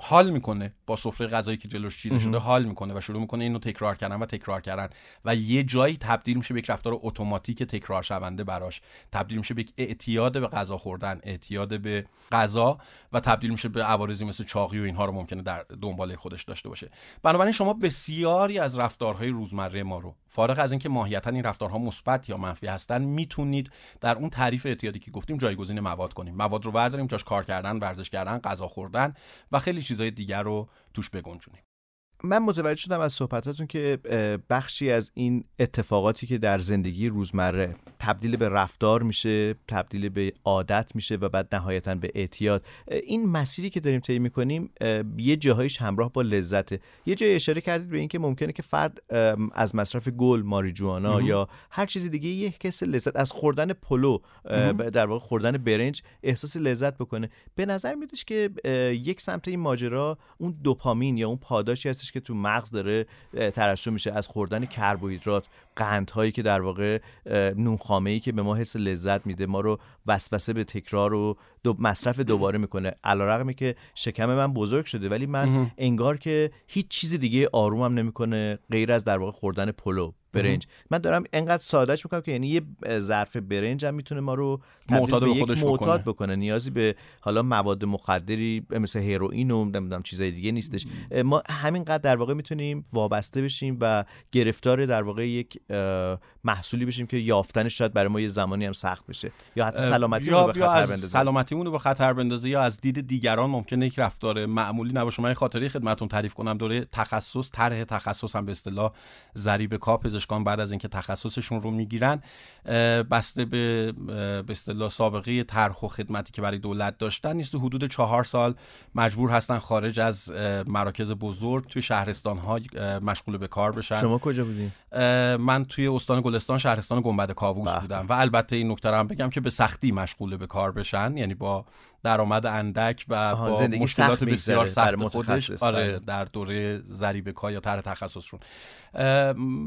حال میکنه با سفره غذایی که جلوش چیده شده، حال میکنه و شروع میکنه اینو تکرار کردن و تکرار کردن و یه جایی تبدیل میشه به یک رفتار اتوماتیک تکرار شونده براش، تبدیل میشه به یک اعتیاد به غذا خوردن، اعتیاد به غذا، و تبدیل میشه به عوارضی مثل چاقی و اینها رو ممکنه در دنباله خودش داشته باشه. بنابراین شما بسیاری از رفتارهای روزمره ما رو، فارغ از اینکه ماهیتاً این رفتارها مثبت یا منفی هستن، میتونید در اون تعریف اعتیادی که گفتیم جایگزین مواد کنیم. مواد رو برداریم، جاش کار کردن، ورزش کردن، غذا خوردن و خیلی چیزهای دیگر رو توش بگنجونیم. من متوجه شدم از صحبتاتون که بخشی از این اتفاقاتی که در زندگی روزمره تبدیل به رفتار میشه، تبدیل به عادت میشه و بعد نهایتاً به اعتیاد، این مسیری که داریم طی میکنیم یه جاهایش همراه با لذته. یه جای اشاره کردید به این که ممکنه که فرد از مصرف گل، ماریجوانا یا هر چیز دیگه یه حس لذت، از خوردن پلو، در واقع خوردن برنج، احساس لذت بکنه. به نظر میادش که یک سمت این ماجرا اون دوپامین یا اون پاداشی هست که تو مغز داره ترشح میشه از خوردن کربوهیدرات، قندهایی که در واقع نونخامه‌ای که به ما حس لذت میده، ما رو وسوسه به تکرار و دو مصرف دوباره میکنه. علیرغمی که شکم من بزرگ شده، ولی من مهم. انگار که هیچ چیز دیگه آرومم نمیکنه غیر از در واقع خوردن پلو، برنج. من دارم انقدر سادهش میکنم که یعنی یه ظرف برنج هم میتونه ما رو معتاد به خودش معتاد بکنه. بکنه نیازی به حالا مواد مخدری مثل هیروئین و نمیدونم چیزای دیگه نیستش. ما همینقدر در واقع میتونیم وابسته بشیم و گرفتار در واقع یک محصولی بشیم که یافتنش شاید برای ما یه زمانی هم سخت بشه، یا حتی سلامتیمون رو به خطر بندازه. سلامتیمون رو به خطر بندازه، یا از دید دیگران ممکنه یک رفتار معمولی نباشه. من خاطری خدمتتون تعریف کنم، دوره تخصص، طرح تخصص هم به اصطلاح ضریب کاپ پزشکان بعد از اینکه تخصصشون رو میگیرن، بسته به به اصطلاح سابقه طرح و خدمتی که برای دولت داشتن، نیست حدود چهار سال مجبور هستن خارج از مراکز بزرگ توی شهرستان‌ها مشغول به کار بشن. شما کجا بودین؟ من توی استان گلستان، شهرستان گنبد کاووس بودم. و البته این نکته هم بگم که به سختی مشغول به کار بشن، یعنی با درآمد اندک و با مشکلات بسیار سخت خودش، آره، در دوره ضریبکا یا طرح تخصصشون.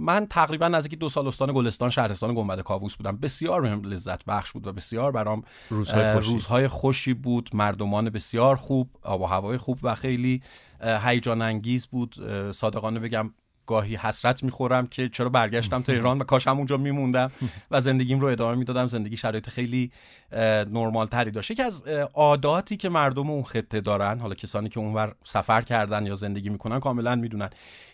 من تقریبا نزدیک دو سال استان گلستان، شهرستان گنبد کاووس بودم. بسیار بهم لذت بخش بود و بسیار برام روزهای خوشی. روزهای خوشی بود، مردمان بسیار خوب، آب و هوای خوب و خیلی هیجان انگیز بود. صادقانه بگم گاهی حسرت میخورم که چرا برگشتم تهران و کاش همونجا میموندم و زندگیم رو ادامه میدادم، زندگی شرایط خیلی نرمال تری داشت. یکی از عاداتی که مردم اون خطه دارن، حالا کسانی که اونور سفر کردن یا زندگی میکنن کاملا میدونن،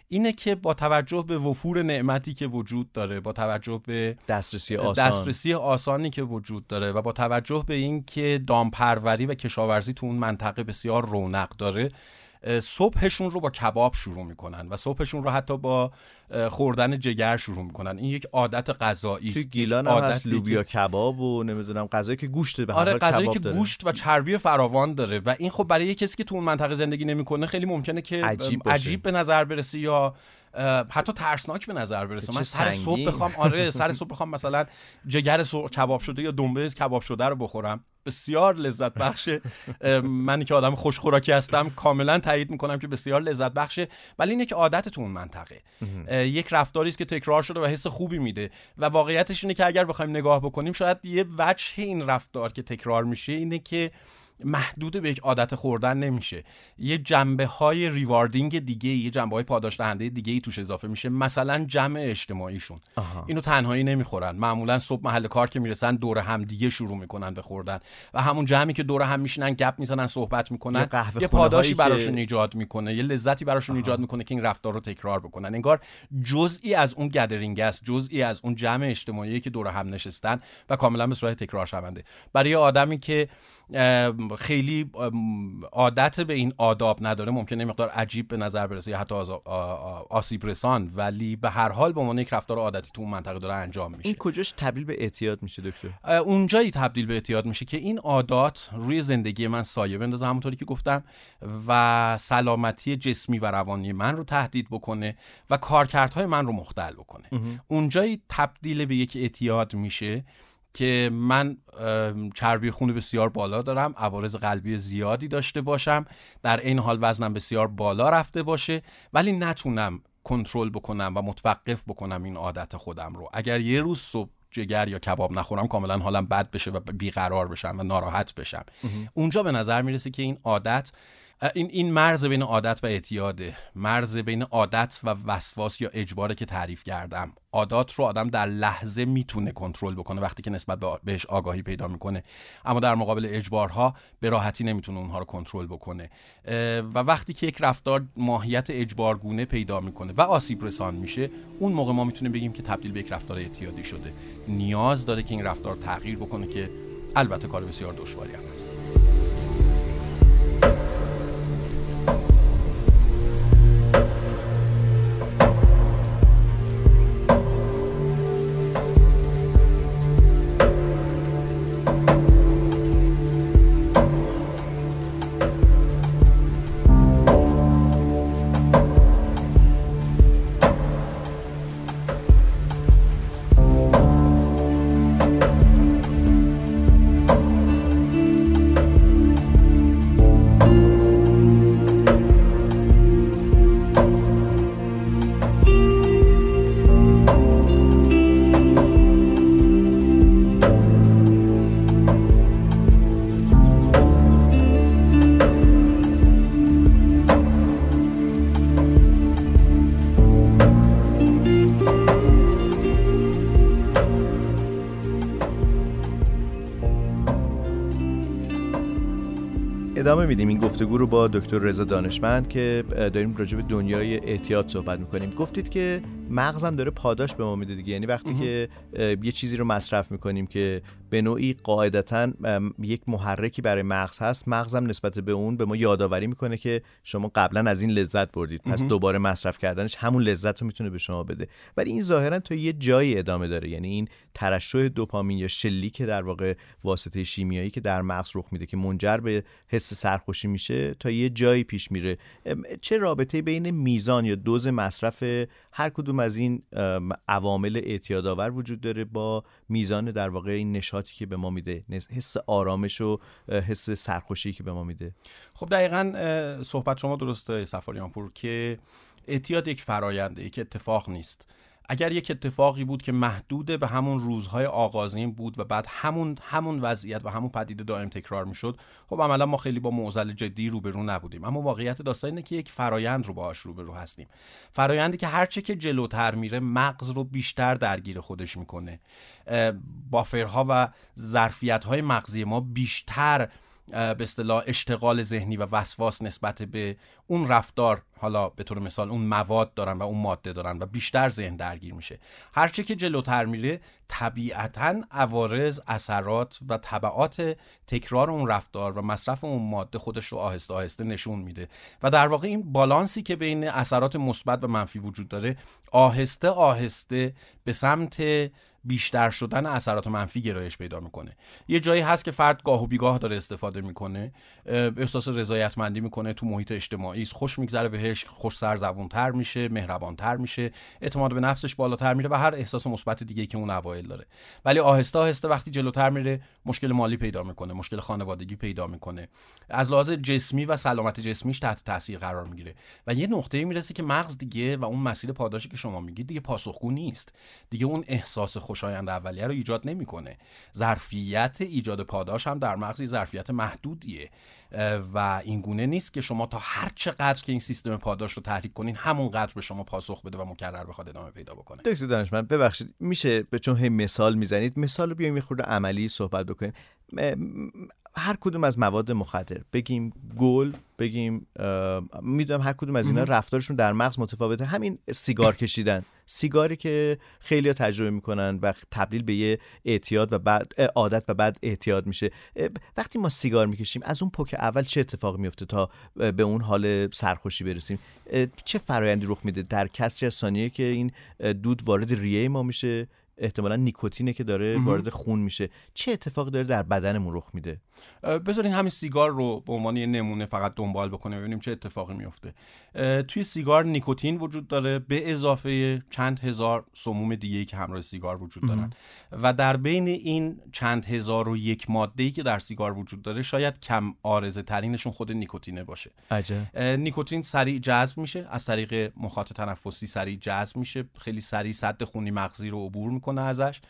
اینه که با توجه به وفور نعمتی که وجود داره، با توجه به دسترسی آسان دسترسی آسانی که وجود داره و با توجه به این که دامپروری و کشاورزی تو اون منطقه بسیار رونق داره، صبحشون رو با کباب شروع میکنن و صبحشون رو حتی با خوردن جگر شروع میکنن. این یک عادت غذایی است. تو گیلان هم هست لوبیا کباب و نمیدونم غذایی که گوشت به آره، غذایی که داره. گوشت و چربی فراوان داره و این خب برای کسی که تو اون منطقه زندگی نمیکنه خیلی ممکنه که عجیب, عجیب به نظر برسه یا حتی ترسناک به نظر برسه. من سر صبح بخوام آره سر صبح بخوام مثلا جگر سر... کباب شده یا دنبه کباب شده رو بخورم، بسیار لذت بخشه. من که آدم خوشخوراکی هستم کاملا تایید میکنم که بسیار لذت بخشه، ولی اینه که عادت تو اون منطقه یک رفتاری است که تکرار شده و حس خوبی میده و واقعیتش اینه که اگر بخوایم نگاه بکنیم شاید یه وجه این رفتار که تکرار میشه اینه که محدود به یک عادت خوردن نمیشه، یه جنبه های ریواردینگ دیگه، یه جنبه های پاداش دهنده دیگه ای توش اضافه میشه. مثلا جمع اجتماعیشون آها. اینو تنهایی نمیخورن، معمولا صبح محل کار که میرسن دور هم دیگه شروع میکنن به خوردن و همون جمعی که دور هم میشینن گپ میزنن صحبت میکنن یه, یه پاداشی براشون که... ایجاد میکنه، یه لذتی براشون آها. ایجاد میکنه که این رفتار رو تکرار بکنن. انگار جزئی از اون گدرینگ است، جزئی از اون جمع اجتماعی که دور هم نشستن و کاملا به صورت تکرار شونده. برای آدمی که خیلی عادت به این آداب نداره ممکنه مقدار عجیب به نظر برسه یا حتی آسیب رسان، ولی به هر حال به عنوان یک رفتار عادتی تو اون منطقه داره انجام میشه. این کجاش تبدیل به اعتیاد میشه دکتر؟ اونجایی تبدیل به اعتیاد میشه که این عادات روی زندگی من سایه بندازه، همونطوری که گفتم، و سلامتی جسمی و روانی من رو تهدید بکنه و کارکردهای من رو مختل بکنه. اونجایی تبدیل به یک اعتیاد میشه که من چربی خون بسیار بالا دارم، عوارض قلبی زیادی داشته باشم، در این حال وزنم بسیار بالا رفته باشه ولی نتونم کنترل بکنم و متوقف بکنم این عادت خودم رو. اگر یه روز صبح جگر یا کباب نخورم کاملا حالم بد بشه و بیقرار بشم و ناراحت بشم. اونجا به نظر میرسه که این عادت این این مرز بین عادت و اعتیاده، مرز بین عادت و وسواس یا اجباره که تعریف کردم. عادات رو آدم در لحظه میتونه کنترل بکنه وقتی که نسبت بهش آگاهی پیدا میکنه، اما در مقابل اجبارها به راحتی نمیتونه اونها رو کنترل بکنه و وقتی که یک رفتار ماهیت اجبارگونه پیدا میکنه و آسیب رسان میشه، اون موقع ما میتونیم بگیم که تبدیل به یک رفتار اعتیادی شده. نیاز داره که این رفتار تغییر بکنه که البته کار بسیار دشواری هم هست. ادامه میدیم این گفتگو رو با دکتر رضا دانشمند که داریم راجع به دنیای اعتیاد صحبت میکنیم. گفتید که مغزم داره پاداش به ما میده دیگه، یعنی وقتی اه. که یه چیزی رو مصرف میکنیم که به نوعی قاعدتاً یک محرکی برای مغز هست، مغزم نسبت به اون به ما یادآوری میکنه که شما قبلا از این لذت بردید، پس اه. دوباره مصرف کردنش همون لذت رو میتونه به شما بده. ولی این ظاهراً تا یه جایی ادامه داره، یعنی این ترشح دوپامین یا شلیک که در واقع واسطه شیمیایی که در مغز رخ میده که منجر به حس سرخوشی میشه تا یه جایی پیش میره. چه رابطه‌ای بین میزان یا دوز مصرف هر کدوم از این عوامل اعتیادآور وجود داره با میزان در واقع این نشاطی که به ما میده، حس آرامش و حس سرخوشی که به ما میده؟ خب دقیقاً صحبت شما درسته سفاریان پور که اعتیاد یک فرآیند، یک اتفاق نیست. اگر یک اتفاقی بود که محدود به همون روزهای آغازین بود و بعد همون همون وضعیت و همون پدیده دائم تکرار میشد، خب عملا ما خیلی با معضل جدی روبرو نبودیم. اما واقعیت داستان اینه که یک فرایند رو باهاش روبرو هستیم، فرایندی که هرچه که جلوتر میره مغز رو بیشتر درگیر خودش میکنه، بافرها و ظرفیت‌های مغزی ما بیشتر به اصطلاح اشتغال ذهنی و وسواس نسبت به اون رفتار، حالا به طور مثال اون مواد دارن و اون ماده دارن و بیشتر ذهن درگیر میشه. هرچه که جلوتر میره طبیعتاً عوارض، اثرات و تبعات تکرار اون رفتار و مصرف اون ماده خودش رو آهسته آهسته نشون میده و در واقع این بالانسی که بین اثرات مثبت و منفی وجود داره آهسته آهسته به سمت بیشتر شدن اثرات منفی گرایش پیدا میکنه. یه جایی هست که فرد گاه و بیگاه داره استفاده میکنه، احساس رضایتمندی میکنه تو محیط اجتماعی، خوش میگذره بهش، خوش سرزبونتر میشه، مهربانتر میشه، اعتماد به نفسش بالاتر میره و هر احساس مثبت دیگه که اون اوایل داره. ولی آهسته آهسته وقتی جلوتر میره مشکل مالی پیدا میکنه، مشکل خانوادگی پیدا میکنه، از لحاظ جسمی و سلامت جسمیش تحت تاثیر قرار میگیره و یه نقطه‌ای میرسه که مغز دیگه و اون مسیر پاداشی که شما میگید دیگه پاسخگو نیست، دیگه اون احساس خوشایند اولیه رو ایجاد نمیکنه. ظرفیت ایجاد پاداش هم در مغز ظرفیت محدودیه و این گونه نیست که شما تا هر چقدر که این سیستم پاداش رو تحریک کنین همون قدر به شما پاسخ بده و مکرر بخواد ادامه پیدا بکنه. دکتر دانشمند ببخشید، میشه به چون هی مثال میزنید، مثال رو بیایم یه خورده عملی صحبت بکنیم. هر کدوم از مواد مخدر بگیم، گل بگیم، میدونم هر کدوم از اینا رفتارشون در مغز متفاوته. همین سیگار کشیدن، سیگاری که خیلی‌ها تجربه میکنن و تبدیل به یه اعتیاد و بعد عادت و بعد اعتیاد میشه. وقتی ما سیگار میکشیم از اون پک اول چه اتفاقی میفته تا به اون حال سرخوشی برسیم؟ چه فرآیندی رخ میده در کسری از ثانیه که این دود وارد ریه ما میشه؟ احتمالا نیکوتینه که داره وارد خون میشه. چه اتفاق داره در بدنمون رخ میده؟ بذارین همین سیگار رو به عنوان یه نمونه فقط دنبال بکنیم ببینیم چه اتفاقی میفته. توی سیگار نیکوتین وجود داره به اضافه چند هزار سموم دیگه‌ای که همراه سیگار وجود دارن و در بین این چند هزار و یک ماده‌ای که در سیگار وجود داره شاید کم عارضه ترینشون خود نیکوتینه باشه. عجب. نیکوتین سریع جذب میشه، از طریق مخاط تنفسی سریع جذب میشه، خیلی سریع سد خونی مغزی رو عبور میکنه کنه ازش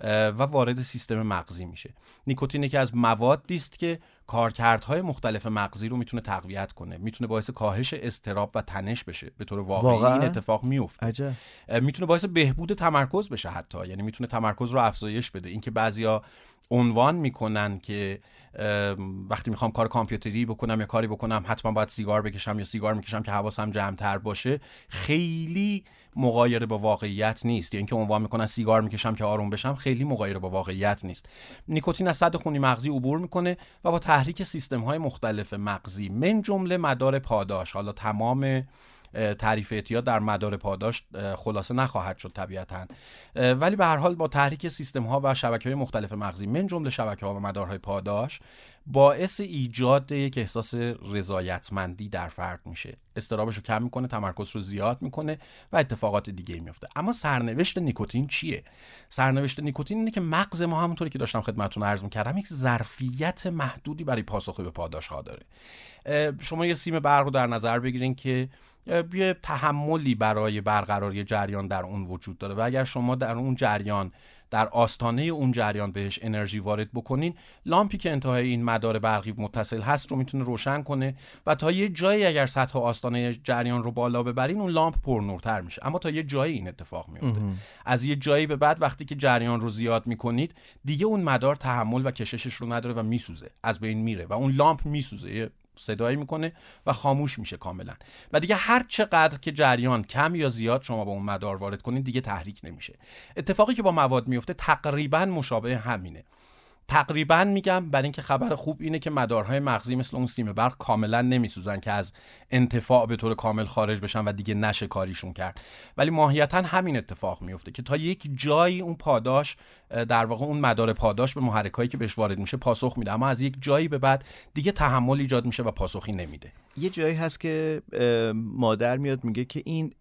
و وارد سیستم مغزی میشه. نیکوتین یکی از موادی است که کارکردهای مختلف مغزی رو میتونه تقویت کنه، میتونه باعث کاهش اضطراب و تنش بشه. به طور واقعی واقع؟ این اتفاق میفته. عجب. میتونه باعث بهبود تمرکز بشه، حتی یعنی میتونه تمرکز رو افزایش بده. اینکه بعضیا عنوان میکنن که وقتی میخوام کار کامپیوتری بکنم یا کاری بکنم حتما باید سیگار بکشم یا سیگار میکشم که حواسم جمع‌تر باشه، خیلی مغایر با واقعیت نیست. یعنی که عنوان میکنن سیگار میکشم که آروم بشم، خیلی مغایر با واقعیت نیست. نیکوتین از سد خونی مغزی عبور میکنه و با تحریک سیستم‌های مختلف مغزی من جمله مدار پاداش، حالا تمام تعریف اعتیاد در مدار پاداش خلاصه نخواهد شد طبیعتاً، ولی به هر حال با تحریک سیستم‌ها و شبکه‌های مختلف مغزی من جمله شبکه‌ها و مدارهای پاداش باعث ایجاد یک احساس رضایتمندی در فرد میشه، استرابش رو کم میکنه، تمرکز رو زیاد میکنه و اتفاقات دیگه میفته. اما سرنوشت نیکوتین چیه؟ سرنوشت نیکوتین اینه که مغز ما همونطوری که داشتم خدمتتون عرض میکردم یک ظرفیت محدودی برای پاسخ به پاداش ها داره. شما یه سیم برق رو در نظر بگیرین که یه تحملی برای برقراری جریان در اون وجود داره و اگر شما در اون جریان، در آستانه اون جریان بهش انرژی وارد بکنین، لامپی که انتهای این مدار برقی متصل هست رو میتونه روشن کنه و تا یه جایی اگر سطح آستانه جریان رو بالا ببرین اون لامپ پرنورتر میشه، اما تا یه جایی این اتفاق میفته. از یه جایی به بعد وقتی که جریان رو زیاد میکنید دیگه اون مدار تحمل و کششش رو نداره و میسوزه، از بین میره و اون لامپ میسوزه، صدایی میکنه و خاموش میشه کاملا و دیگه هر چقدر که جریان کم یا زیاد شما با اون مدار وارد کنین دیگه تحریک نمیشه. اتفاقی که با مواد میفته تقریبا مشابه همینه. تقریبا میگم برای اینکه خبر خوب اینه که مدارهای مغزی مثل اون سیم برق کاملا نمیسوزن که از انتفاع به طور کامل خارج بشن و دیگه نشه کاریشون کرد، ولی ماهیتا همین اتفاق میفته که تا یک جایی اون پاداش، در واقع اون مدار پاداش به محرکایی که بهش وارد میشه پاسخ میده، اما از یک جایی به بعد دیگه تحمل ایجاد میشه و پاسخی نمیده. یه جایی هست که مادر میاد میگه که این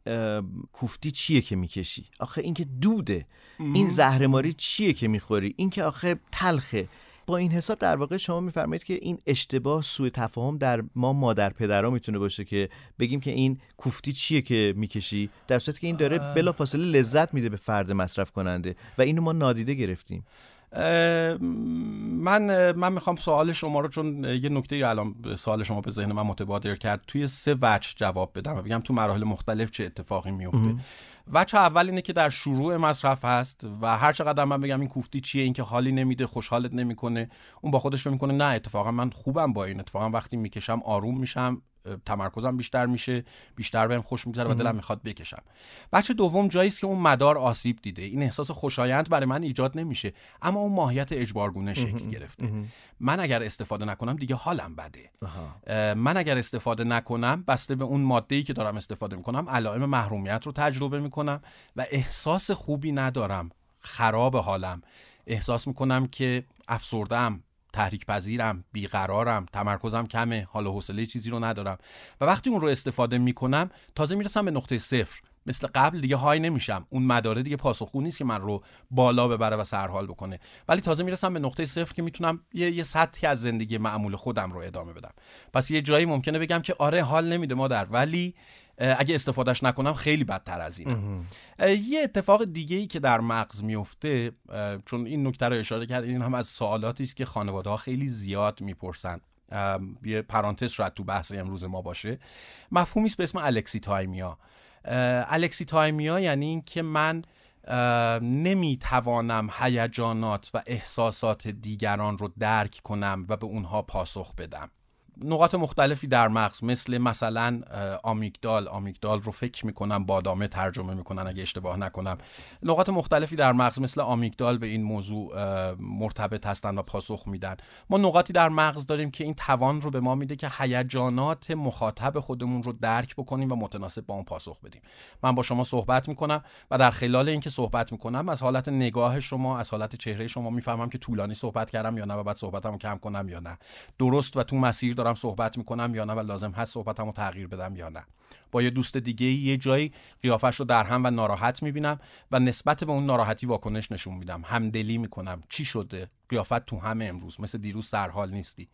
کوفتی چیه که میکشی؟ آخه این که دوده. این زهرماری چیه که میخوری؟ این که آخه تلخه. با این حساب در واقع شما میفرمایید که این اشتباه، سوء تفاهم در ما مادر پدرها میتونه باشه که بگیم که این کوفتی چیه که میکشی، در صورتی که این داره بلافاصله لذت میده به فرد مصرف کننده و اینو ما نادیده گرفتیم. من من میخوام سوال شما رو، چون یه نکته ای الان سوال شما به ذهن من متبادر کرد، توی سه وجه جواب بدم و بگم تو مراحل مختلف چه اتفاقی میفته. وجه اول اینه که در شروع مصرف هست و هر چقدر من بگم این کوفتی چیه، این که حالی نمیده، خوشحالت نمیکنه، اون با خودش فکر میکنه نه اتفاقا من خوبم با این، اتفاقا وقتی میکشم آروم میشم، تمرکزم بیشتر میشه، بیشتر بهم خوش میگذره و دلم میخواد بکشم. بچه دوم جایی است که اون مدار آسیب دیده، این احساس خوشایند برای من ایجاد نمیشه، اما اون ماهیت اجبارگونه شکل گرفته. من اگر استفاده نکنم دیگه حالم بده. من اگر استفاده نکنم بسته به اون ماده‌ای که دارم استفاده میکنم علائم محرومیت رو تجربه میکنم و احساس خوبی ندارم، خراب حالم، احساس میکنم که افسرده‌ام، تحریک پذیرم، بیقرارم، تمرکزم کمه، حال و حوصله چیزی رو ندارم و وقتی اون رو استفاده میکنم تازه میرسم به نقطه صفر. مثل قبل دیگه های نمیشم، اون مداره دیگه پاسخگو نیست که من رو بالا ببره و سرحال بکنه، ولی تازه میرسم به نقطه صفر که میتونم یه, یه سطحی از زندگی معمول خودم رو ادامه بدم. پس یه جایی ممکنه بگم که آره حال نمیده مادر، ولی اگه استفادهش نکنم خیلی بدتر از اینه. یه اتفاق دیگه‌ای که در مغز میفته، چون این نکته رو اشاره کرد، این هم از سوالاتی است که خانواده‌ها خیلی زیاد میپرسن، یه پرانتز شاید تو بحث امروز ما باشه، مفهومی است به اسم الکسیتایمیا. الکسیتایمیا یعنی این که من نمیتوانم هیجانات و احساسات دیگران رو درک کنم و به اونها پاسخ بدم. نقاط مختلفی در مغز مثل مثلا آمیگدال، آمیگدال رو فکر میکنم بادامه ترجمه میکنن اگه اشتباه نکنم، نقاط مختلفی در مغز مثل آمیگدال به این موضوع مرتبط هستن و پاسخ میدن. ما نقاطی در مغز داریم که این توان رو به ما میده که هیجانات مخاطب خودمون رو درک بکنیم و متناسب با اون پاسخ بدیم. من با شما صحبت میکنم و در خلال اینکه صحبت میکنم از حالت نگاه شما، از حالت چهره شما میفهمم که طولانی صحبت کردم یا نه و بعد صحبتمو کم کنم یا نه، درست و تو مسیر دارم صحبت میکنم یا نه و لازم هست صحبتمو تغییر بدم یا نه. با یه دوست دیگه یه جایی قیافش رو درهم و ناراحت میبینم و نسبت به اون ناراحتی واکنش نشون میدم، همدلی میکنم، چی شده؟ قیافت تو همه امروز، مثل دیروز سرحال نیستی.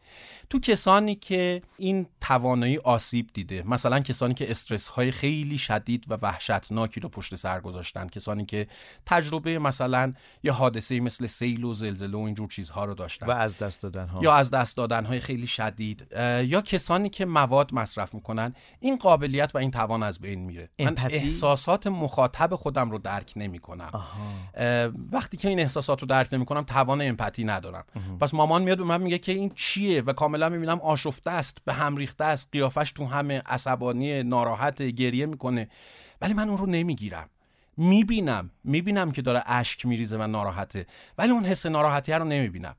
تو کسانی که این توانایی آسیب دیده، مثلا کسانی که استرس های خیلی شدید و وحشتناکی رو پشت سر گذاشتن، کسانی که تجربه مثلا یه حادثه مثل سیل و زلزله و اینجور چیزها رو داشتن و از دست دادن ها یا از دست دادن های خیلی شدید، یا کسانی که مواد مصرف میکنن، این قابلیت و این توان از بین میره. من احساسات مخاطب خودم رو درک نمیکنم. وقتی که این احساسات رو درک نمیکنم توان امپاتی ندارم. پس مامان میاد به من میگه که این چیه و کاملا میبینم آشفته است، به هم ریخته است، قیافش تو همه، عصبانی، ناراحت، گریه میکنه، ولی من اون رو نمیگیرم. میبینم میبینم که داره اشک میریزه و ناراحته، ولی اون حس ناراحتی رو نمیبینم.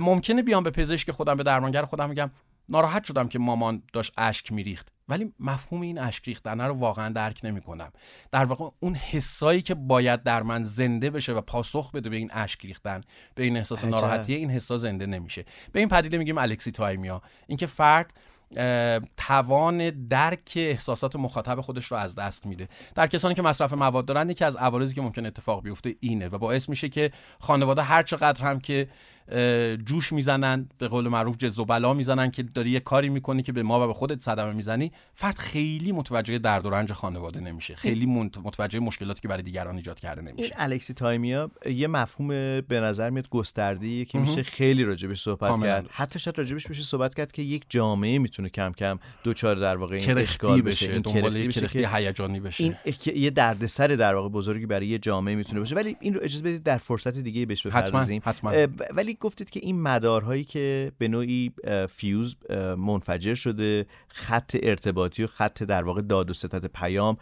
ممکنه بیام به پزشک خودم، به درمانگر خودم بگم ناراحت شدم که مامان داشت اشک میریخت، ولی مفهوم این اشک ریختن رو واقعا درک نمی کنم. در واقع اون حسایی که باید در من زنده بشه و پاسخ بده به این اشک ریختن، به این احساس ناراحتی، این حسا زنده نمیشه. به این پدیده میگیم الکسیتایمیا، اینکه فرد توان درک احساسات مخاطب خودش رو از دست میده. در کسانی که مصرف مواد دارن یکی از عوارضی که ممکن اتفاق بیفته اینه و باعث میشه که خانواده هر چقدر هم که جوش میزنن، به قول معروف جز و بلا میزنن که داری یه کاری میکنی که به ما و به خودت صدمه میزنی، فرد خیلی متوجه درد و رنج خانواده نمیشه، خیلی متوجه مشکلاتی که برای دیگران ایجاد کرده نمیشه. این الکسیتایمیا یه مفهوم به نظر میاد گسترده‌ای که میشه خیلی راجبش صحبت کرد، حتی شاید راجبش بشه صحبت کرد که یک جامعه میتونه کم کم دوچار در واقع این اشکال بشه، این دنبال کرختی هیجانی بشه، این یه دردسر در واقع بزرگی برای یه جامعه میتونه باشه. ولی این رو اجازه بدید در فرصت دیگه بهش بپردازیم. ولی گفتید که این مدارهایی که به نوعی فیوز منفجر شده، خط ارتباطی و خط در واقع داد و ستد پیام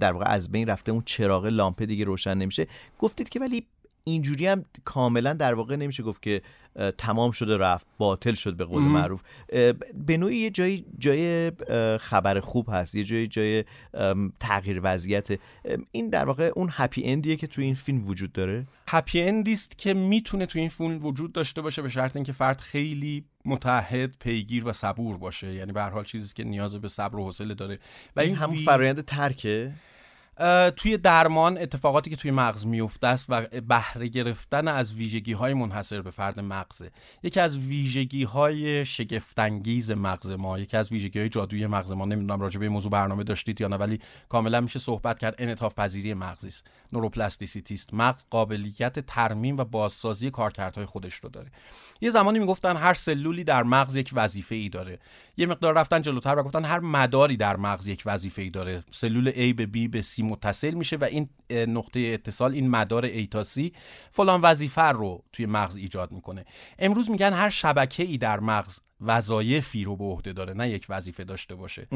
در واقع از بین رفته، اون چراغ لامپ دیگه روشن نمیشه. گفتید که ولی اینجوری هم کاملا در واقع نمیشه گفت که تمام شده رفت، باطل شد به قول مم. معروف. به نوعی یه جای جای خبر خوب هست، یه جای جای تغییر وضعیت. این در واقع اون هپی اندیه که توی این فیلم وجود داره، هپی اندیست که میتونه توی این فیلم وجود داشته باشه به شرط اینکه فرد خیلی متعهد، پیگیر و صبور باشه. یعنی به هر حال چیزی که نیاز به صبر و حوصله داره و این, این همون وی... فرآیند ترکه توی درمان اتفاقاتی که توی مغز میفته است و بهره گرفتن از ویژگی‌های منحصر به فرد مغزه. یکی از ویژگی‌های شگفت انگیز مغز ما، یکی از ویژگی‌های جادویی مغز ما، نمیدونم راجع به موضوع برنامه داشتید یا نه، ولی کاملا میشه صحبت کرد، انعطاف پذیری مغزی است، نوروپلاستیسیتی است. مغز قابلیت ترمیم و بازسازی کارکردهای خودش رو داره. یه زمانی میگفتن هر سلولی در مغز یک وظیفه‌ای داره. یه مقدار رفتن جلوتر و گفتن هر مداری در مغز یک وظیفه‌ای داره. سلول A به B به C متصل میشه و این نقطه اتصال، این مدار A تا C فلان وظیفه رو توی مغز ایجاد میکنه. امروز میگن هر شبکه‌ای در مغز وظایفی رو به عهده داره، نه یک وظیفه داشته باشه.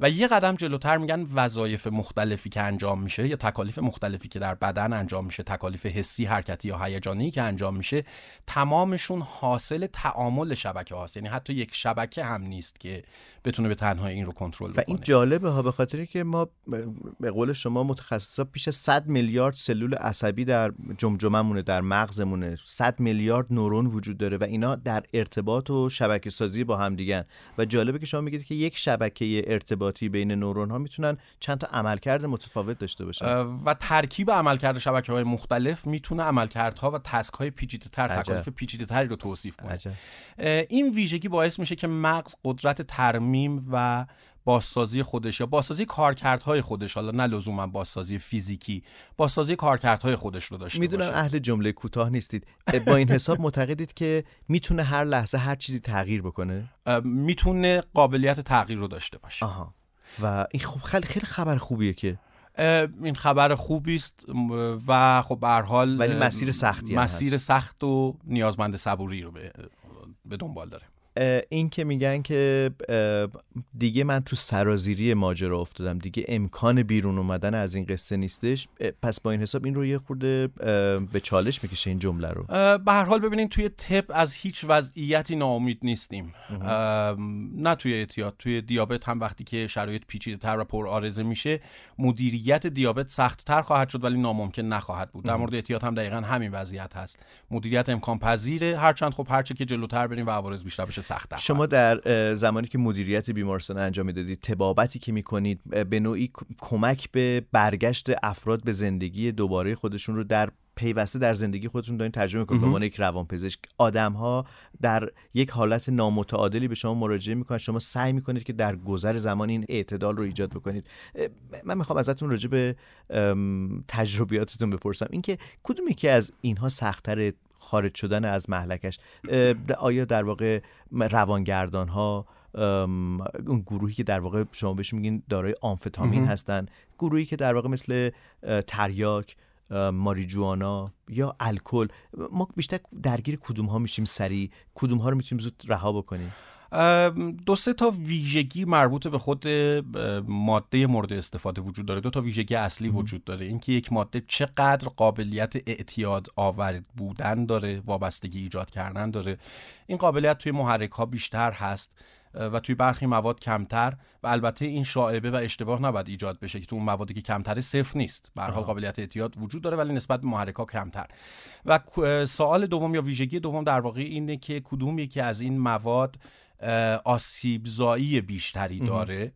و یه قدم جلوتر میگن وظایف مختلفی که انجام میشه یا تکالیف مختلفی که در بدن انجام میشه، تکالیف حسی، حرکتی یا هیجانی که انجام میشه، تمامشون حاصل تعامل شبکه هاست. یعنی حتی یک شبکه هم نیست که بتونه به تنهایی این رو کنترل بکنه. و این جالبه ها، به خاطری که ما به قول شما متخصصا پیش صد میلیارد سلول عصبی در جمجمه‌مونه، در مغزمونه، صد میلیارد نورون وجود داره و اینا در ارتباط و شبکه‌سازی با هم دیگه. و جالبه که شما میگید که یک شبکه ارتباطی بین نورون ها میتونن چند تا عملکرد متفاوت داشته باشن و ترکیب عملکرد شبکه های مختلف میتونه عملکردها و تسک های پیچیده‌تر، تکالیف پیچیده‌تری رو توصیف کنه. این ویژگی باعث میشه که مغز قدرت ترمیم و بازسازی خودش یا بازسازی کارکردهای خودش، حالا نه لزوما بازسازی فیزیکی، بازسازی کارکردهای خودش رو داشته باشه. میدونم اهل جمله کوتاه نیستید، با این حساب معتقدید که میتونه هر لحظه هر چیزی تغییر بکنه؟ میتونه قابلیت تغییر رو داشته باشه. آها. و این خب خیلی خیلی خبر خوبیه که این خبر خوبی است و خب به هر حال ولی مسیر سختی مسیر هست. سخت و نیازمند صبوری رو به, به دنبال داره. این که میگن که دیگه من تو سرازیری ماجرا افتادم، دیگه امکان بیرون اومدن از این قصه نیستش، پس با این حساب این رو یه خورده به چالش میکشه این جمله رو. به هر حال ببینین توی طب از هیچ وضعیتی ناامید نیستیم، نه توی اعتیاد، توی دیابت هم وقتی که شرایط پیچیده تر و پرآرزه میشه مدیریت دیابت سخت تر خواهد شد ولی ناممکن نخواهد بود. در مورد اعتیاد هم دقیقاً همین وضعیت هست، مدیریت امکان پذیره، هرچند خب هرچه که جلوتر بریم و عوارض بیشتر بشه. شما در زمانی که مدیریت بیمارستان انجام میدادید، طبابتی که میکنید به نوعی کمک به برگشت افراد به زندگی دوباره خودشون رو در پیوسته در زندگی خودشون دارین ترجمه میکنید. به عنوان یک روانپزشک آدم‌ها در یک حالت نامتعادلی به شما مراجعه میکنن، شما سعی میکنید که در گذر زمان این اعتدال رو ایجاد بکنید. من میخوام ازتون راجع به تجربیاتتون بپرسم، اینکه کدوم یکی از اینها سخت‌تره خارج شدن از مهلکش؟ آیا در واقع روانگردان ها، اون گروهی که در واقع شما بهش میگین دارای آمفتامین هستن، گروهی که در واقع مثل تریاک، ماریجوانا یا الکل، ما بیشتر درگیر کدوم ها میشیم سریع؟ کدوم ها رو میتونیم زود رها بکنیم؟ دو سه تا ویژگی مربوط به خود ماده مورد استفاده وجود داره. دو تا ویژگی اصلی ام. وجود داره، اینکه یک ماده چقدر قابلیت اعتیاد آور بودن داره، وابستگی ایجاد کردن داره. این قابلیت توی محرک ها بیشتر هست و توی برخی مواد کمتر و البته این شائبه و اشتباه نباید ایجاد بشه که تو اون موادی که کمتره صفر نیست، به هر حال قابلیت اعتیاد وجود داره ولی نسبت به محرک ها کمتر. و سوال دوم یا ویژگی دوم در واقع اینه که کدوم یکی از این مواد آسیبزایی بیشتری داره،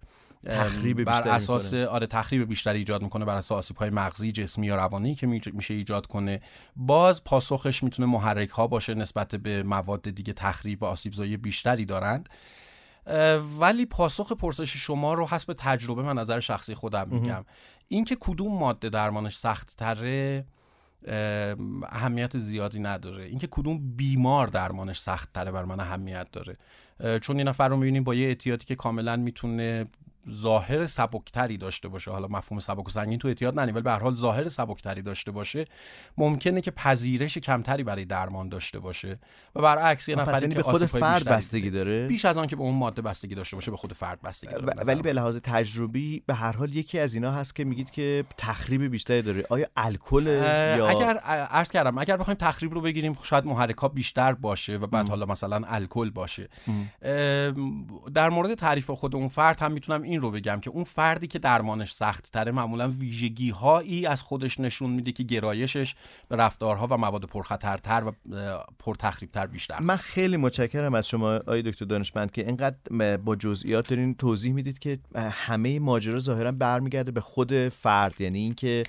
تخریب بیشتری بر اساس میکنه. آره، تخریب بیشتری ایجاد میکنه بر اساس آسیب‌های مغزی، جسمی یا روانی که میشه ایجاد کنه. باز پاسخش میتونه محرک ها باشه، نسبت به مواد دیگه تخریب و آسیبزایی بیشتری دارند. ولی پاسخ پرسش شما رو حسب تجربه من، نظر شخصی خودم میگم، اینکه کدوم ماده درمانش سخت تره اهمیت زیادی نداره، اینکه کدوم بیمار درمانش سخت تره بر من اهمیت داره. چون این نفر رو میبینیم با یه اعتیادی که کاملا میتونه ظاهر سبکتری داشته باشه، حالا مفهوم سبک و سنگین تو اعتیاد ننی، ولی به هر حال ظاهر سبکتری داشته باشه، ممکنه که پذیرش کمتری برای درمان داشته باشه و برعکس یه نفری که به خود فرد بستگی داره، بیش از آن که به اون ماده بستگی داشته باشه به خود فرد بستگی داره. ولی به لحاظ تجربی به هر حال یکی از اینا هست که میگید که تخریب بیشتری داره. آیا الکل یا اگر عرض کردم اگر بخوایم تخریب رو بگیریم شاید محرک‌ها بیشتر باشه و بعد ام. حالا مثلا الکل باشه. در مورد تعریف خود اون فرد هم میتونم این رو بگم که اون فردی که درمانش سخت تره معمولا ویژگی هایی از خودش نشون میده که گرایشش به رفتارها و مواد پرخطرتر و پرتخریبتر بیشتر. من خیلی متشکرم از شما آقای دکتر دانشمند که اینقدر با جزئیات دارین توضیح میدید که همه ماجرا ظاهرا برمیگرده به خود فرد، یعنی اینکه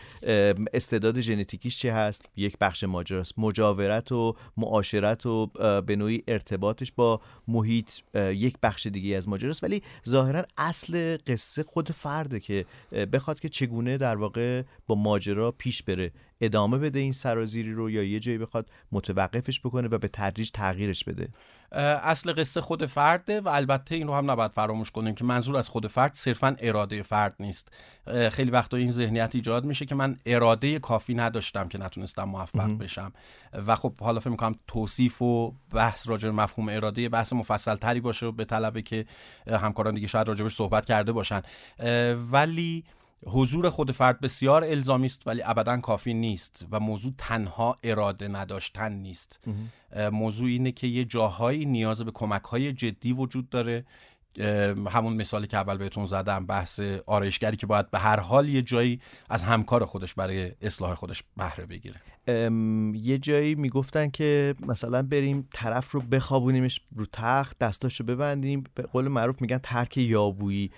استعداد ژنتیکیش چی هست یک بخش ماجراست، مجاورت و معاشرت و به نوعی ارتباطش با محیط یک بخش دیگه از ماجراست، ولی ظاهرا اصل قصه خود فرده که بخواد که چگونه در واقع با ماجرا پیش بره، ادامه بده این سرازیری رو یا یه جایی بخواد متوقفش بکنه و به تدریج تغییرش بده. اصل قصه خود فرده و البته این رو هم نباید فراموش کنیم که منظور از خود فرد صرفاً اراده فرد نیست. خیلی وقتا این ذهنیت ایجاد میشه که من اراده کافی نداشتم که نتونستم موفق بشم و خب حالا فکر می‌کنم توصیف و بحث راجع به مفهوم اراده بحث مفصل تری باشه و به طلبه که همکاران دیگه شاید راجعش صحبت کرده باشن، ولی حضور خود فرد بسیار الزامی است ولی ابداً کافی نیست و موضوع تنها اراده نداشتن نیست. موضوع اینه که یه جاهایی نیاز به کمک‌های جدی وجود داره. همون مثالی که اول بهتون زدم، بحث آرایشگری که باید به هر حال یه جایی از همکار خودش برای اصلاح خودش بهره بگیره. یه جایی میگفتن که مثلا بریم طرف رو بخوابونیمش رو تخت، دستاشو ببندیم، به قول معروف میگن ترک یابویی.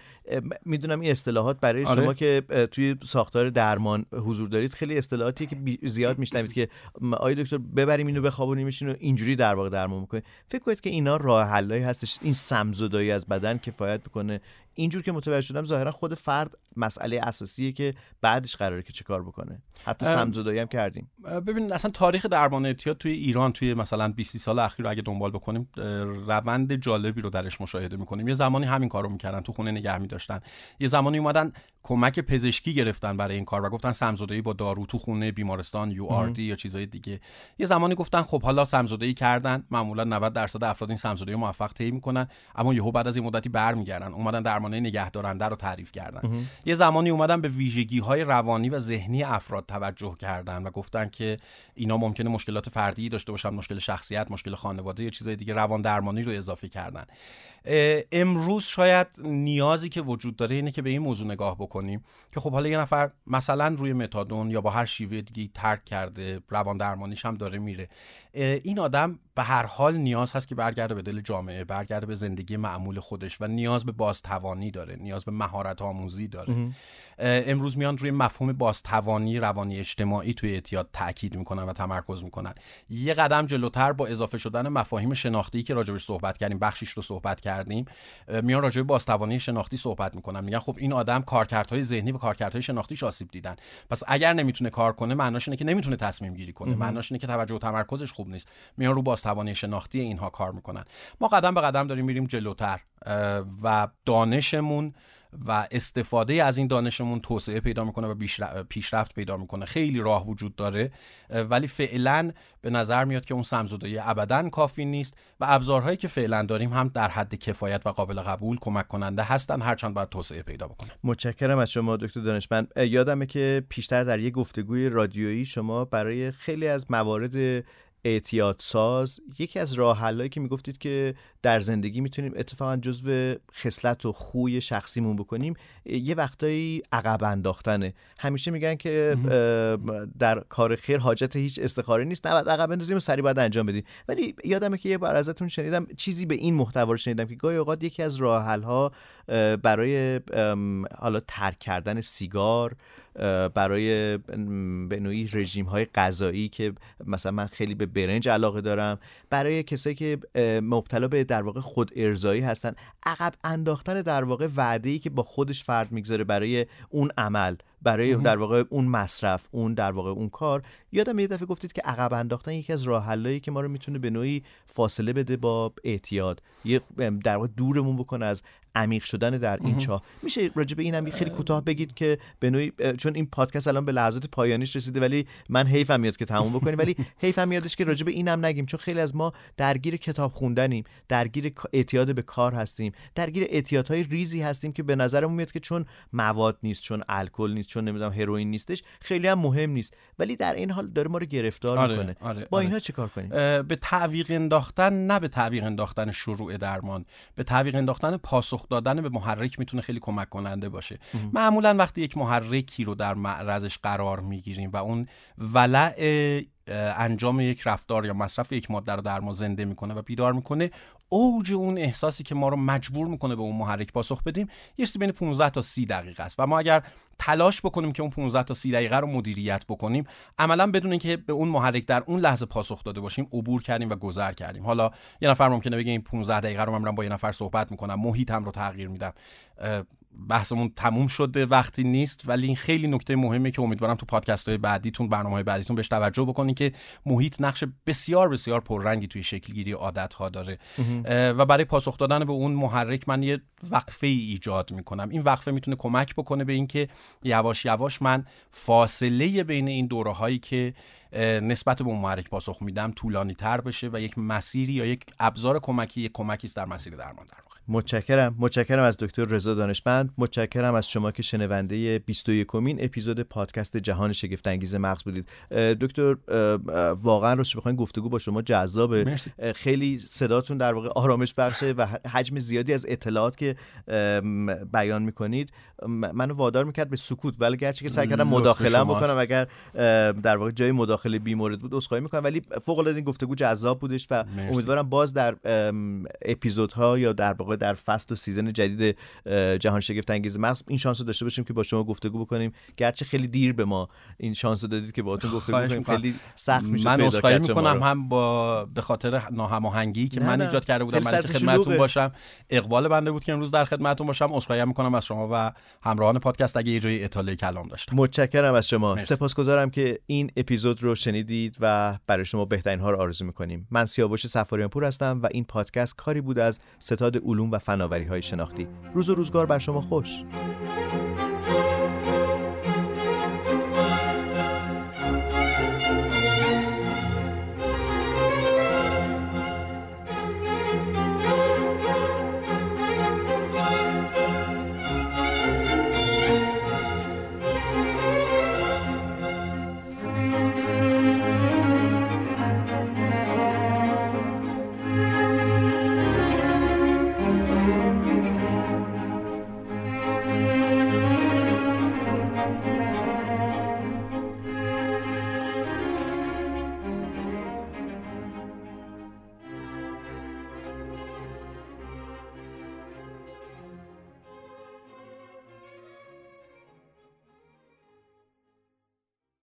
میدونم این اصطلاحات برای آره. شما که توی ساختار درمان حضور دارید خیلی اصطلاحاتیه که زیاد میشنوید که آی دکتر ببریم اینو بخوابونیمش اینو اینجوری در واقع درمان میکنه. فکر کنید که اینا راه حلایی هستش این سمزدایی از بدن کفایت میکنه؟ اینجور که متوجه شدم ظاهرا خود فرد مسئله اساسیه که بعدش قراره که چه کار بکنه. حتی سمزدایی هم کردیم. ببین اصلا تاریخ درمان اعتیاد توی ایران توی مثلا بیست سال اخیر رو اگه دنبال بکنیم روند جالبی رو درش مشاهده میکنیم. یه زمانی همین کارو میکردن، تو خونه نگه می‌داشتن، یه زمانی اومدن کمک پزشکی گرفتن برای این کار و گفتن سمزدایی با دارو تو خونه، بیمارستان، یو آر دی یا چیزای دیگه. یه زمانی گفتن خب حالا سمزدایی کردن، معمولا نود درصد افراد این سمزدایی موفق طی میکنن اما یهو بعد از این مدتی برمیگردن، اومدن درمانه نگهدارنده رو تعریف کردن. یه زمانی اومدن به ویژگی‌های روانی و ذهنی افراد توجه کردن و گفتن که اینا ممکنه مشکلات فردی داشته باشن، مشکل شخصیت، مشکل خانواده یا چیزای دیگه، روان درمانی رو اضافه کردن. امروز شاید نیازی که وجود داره اینه که به این موضوع نگاه بکنیم که خب حالا یه نفر مثلا روی متادون یا با هر شیوه دیگه ترک کرده، روان درمانیش هم داره میره، این آدم به هر حال نیاز هست که برگرده به دل جامعه، برگرده به زندگی معمول خودش و نیاز به بازتوانی داره، نیاز به مهارت آموزی داره. امروز میان روی مفهوم بازتوانی روانی اجتماعی توی اعتیاد تاکید میکنن و تمرکز میکنن. یه قدم جلوتر با اضافه شدن مفاهیم شناختی که راجعش صحبت کردیم، بخشش رو صحبت کردیم، میان راجع به بازتوانی شناختی صحبت میکنن. میگن خب این آدم کارکردهای ذهنی و کارکردهای شناختیش آسیب دیدن، پس اگر نمیتونه کار کنه معناش اینه که نمیتونه تصمیم گیری کنه، معناش اینه که توجه و تمرکزش خوب نیست. میان رو بازتوانی شناختی اینها کار میکنن. ما قدم به قدم داریم میریم جلوتر و دانشمون و استفاده از این دانشمون توسعه پیدا میکنه و پیشرفت پیدا میکنه. خیلی راه وجود داره ولی فعلا به نظر میاد که اون سمزدایی ابداً کافی نیست و ابزارهایی که فعلا داریم هم در حد کفایت و قابل قبول کمک کننده هستن، هرچند باید توسعه پیدا بکنه. متشکرم از شما دکتر دانشمند. یادمه که پیشتر در یک گفتگوی رادیویی شما برای خیلی از موارد اعتیاد ساز یکی از راه حلایی که میگفتید که در زندگی میتونیم اتفاقا جزو خصلت و خوی شخصیمون بکنیم یه وقتایی عقب انداختنه. همیشه میگن که در کار خیر حاجت هیچ استخاره نیست، نباید عقب اندازیم و سریع باید انجام بدیم. ولی یادمه که یه بار ازتون شنیدم چیزی به این محتوا رو شنیدم که گاهی اوقات یکی از راه حل‌ها برای حالا ترک کردن سیگار، برای به نوعی رژیم‌های غذایی که مثلا من خیلی به برنج علاقه دارم، برای کسایی که مبتلا به در واقع خود ارضایی هستن، عقب انداختن در واقع وعده‌ای که با خودش فرد میگذاره برای اون عمل، برای در واقع اون مصرف، اون در واقع اون کار. یادم یه دفعه گفتید که عقب انداختن یکی از راه حلایی که ما رو میتونه به نوعی فاصله بده با اعتیاد، یه در واقع دورمون بکنه از عمیق شدن در این چاه. میشه راجع به اینم خیلی کوتاه بگید که به نوعی، چون این پادکست الان به لحظات پایانیش رسیده ولی من حیفم میاد که تموم بکنیم، ولی حیفم میادش که راجع به اینم نگیم چون خیلی از ما درگیر کتاب خوندنیم، درگیر اعتیاد به کار هستیم، درگیر اعتیادهای ریزی هستیم که به نظرمون میاد که چون مواد نیست، چون الکل نیست، نیست، چون نمیدونم هروئین نیستش، خیلی هم مهم نیست، ولی در این حال داره ما رو گرفتار آره، میکنه آره، با آره. اینا چیکار کنیم؟ به تعویق انداختن، نه به تعویق انداختن شروع درمان، به تعویق انداختن پاسخ دادن به محرک میتونه خیلی کمک کننده باشه. ام. معمولا وقتی یک محرکی رو در معرضش قرار میگیریم و اون ولع انجام یک رفتار یا مصرف یک ماده رو در ما زنده میکنه و بیدار میکنه، اوج اون احساسی که ما رو مجبور میکنه به اون محرک پاسخ بدیم یه چیزی بین پانزده تا سی دقیقه است و ما اگر تلاش بکنیم که اون پانزده تا سی دقیقه رو مدیریت بکنیم، عملا بدون اینکه به اون محرک در اون لحظه پاسخ داده باشیم عبور کردیم و گذر کردیم. حالا یه نفر ممکنه بگه این پانزده دقیقه رو من با یه نفر صحبت میکنم، محیطم رو تغییر میدم، بحثمون تموم شده، وقتی نیست. ولی این خیلی نکته مهمه که امیدوارم تو پادکست‌های بعدیتون، برنامه‌های بعدیتون بهش توجه بکنین که محیط نقش بسیار بسیار پررنگی توی شکل‌گیری عادت‌ها داره و برای پاسخ دادن به اون محرک من یه وقفه ایجاد می‌کنم. این وقفه میتونه کمک بکنه به اینکه یواش یواش من فاصله بین این دوره‌هایی که نسبت به اون محرک پاسخ میدم طولانی‌تر بشه و یک مسیری یا یک ابزار کمکی، یک کمکی است در مسیر درمان در واقع. متشکرم، متشکرم از دکتر رضا دانشمند، متشکرم از شما که شنونده بیست و یکمین اپیزود پادکست جهان شگفت انگیز مغز بودید. دکتر واقعا راستش بخواید گفتگو با شما جذابه. مرسی. خیلی صداتون در واقع آرامش بخشه و حجم زیادی از اطلاعات که بیان میکنید منو وادار میکرد به سکوت، ولی گرچه که سعی کردم مداخله بکنم، اگر در واقع جای مداخله بیمورد بود عذرخواهی میکنم، ولی فوق العاده این گفتگو جذاب بودش و مرسی. امیدوارم باز در اپیزودها یا در واقع در فصل و سیزن جدید جهان شگفت انگیز مغز این شانس رو داشته باشیم که با شما گفتگو بکنیم. گرچه خیلی دیر به ما این شانس رو دادید که باهاتون گفتگو بکنیم، خیلی سخت میشه پیدا کردن. من عذرخواهی میکنم هم با به خاطر ناهماهنگی که نه من نه. ایجاد کرده بودم، من خدمتتون باشم، اقبال بنده بود که امروز در خدمتتون باشم. عذرخواهی میکنم از شما و همراهان پادکست اگه یه جای اطاله کلام داشتم. متشکرم از شما. سپاسگزارم که این اپیزود رو شنیدید و برای شما بهترین ها رو آرزو میکنیم. من سیاوش صفاریان پور هستم و این پادکست کاری بود از ستاد علوم و فناوری‌های شناختی. روز و روزگار بر شما خوش.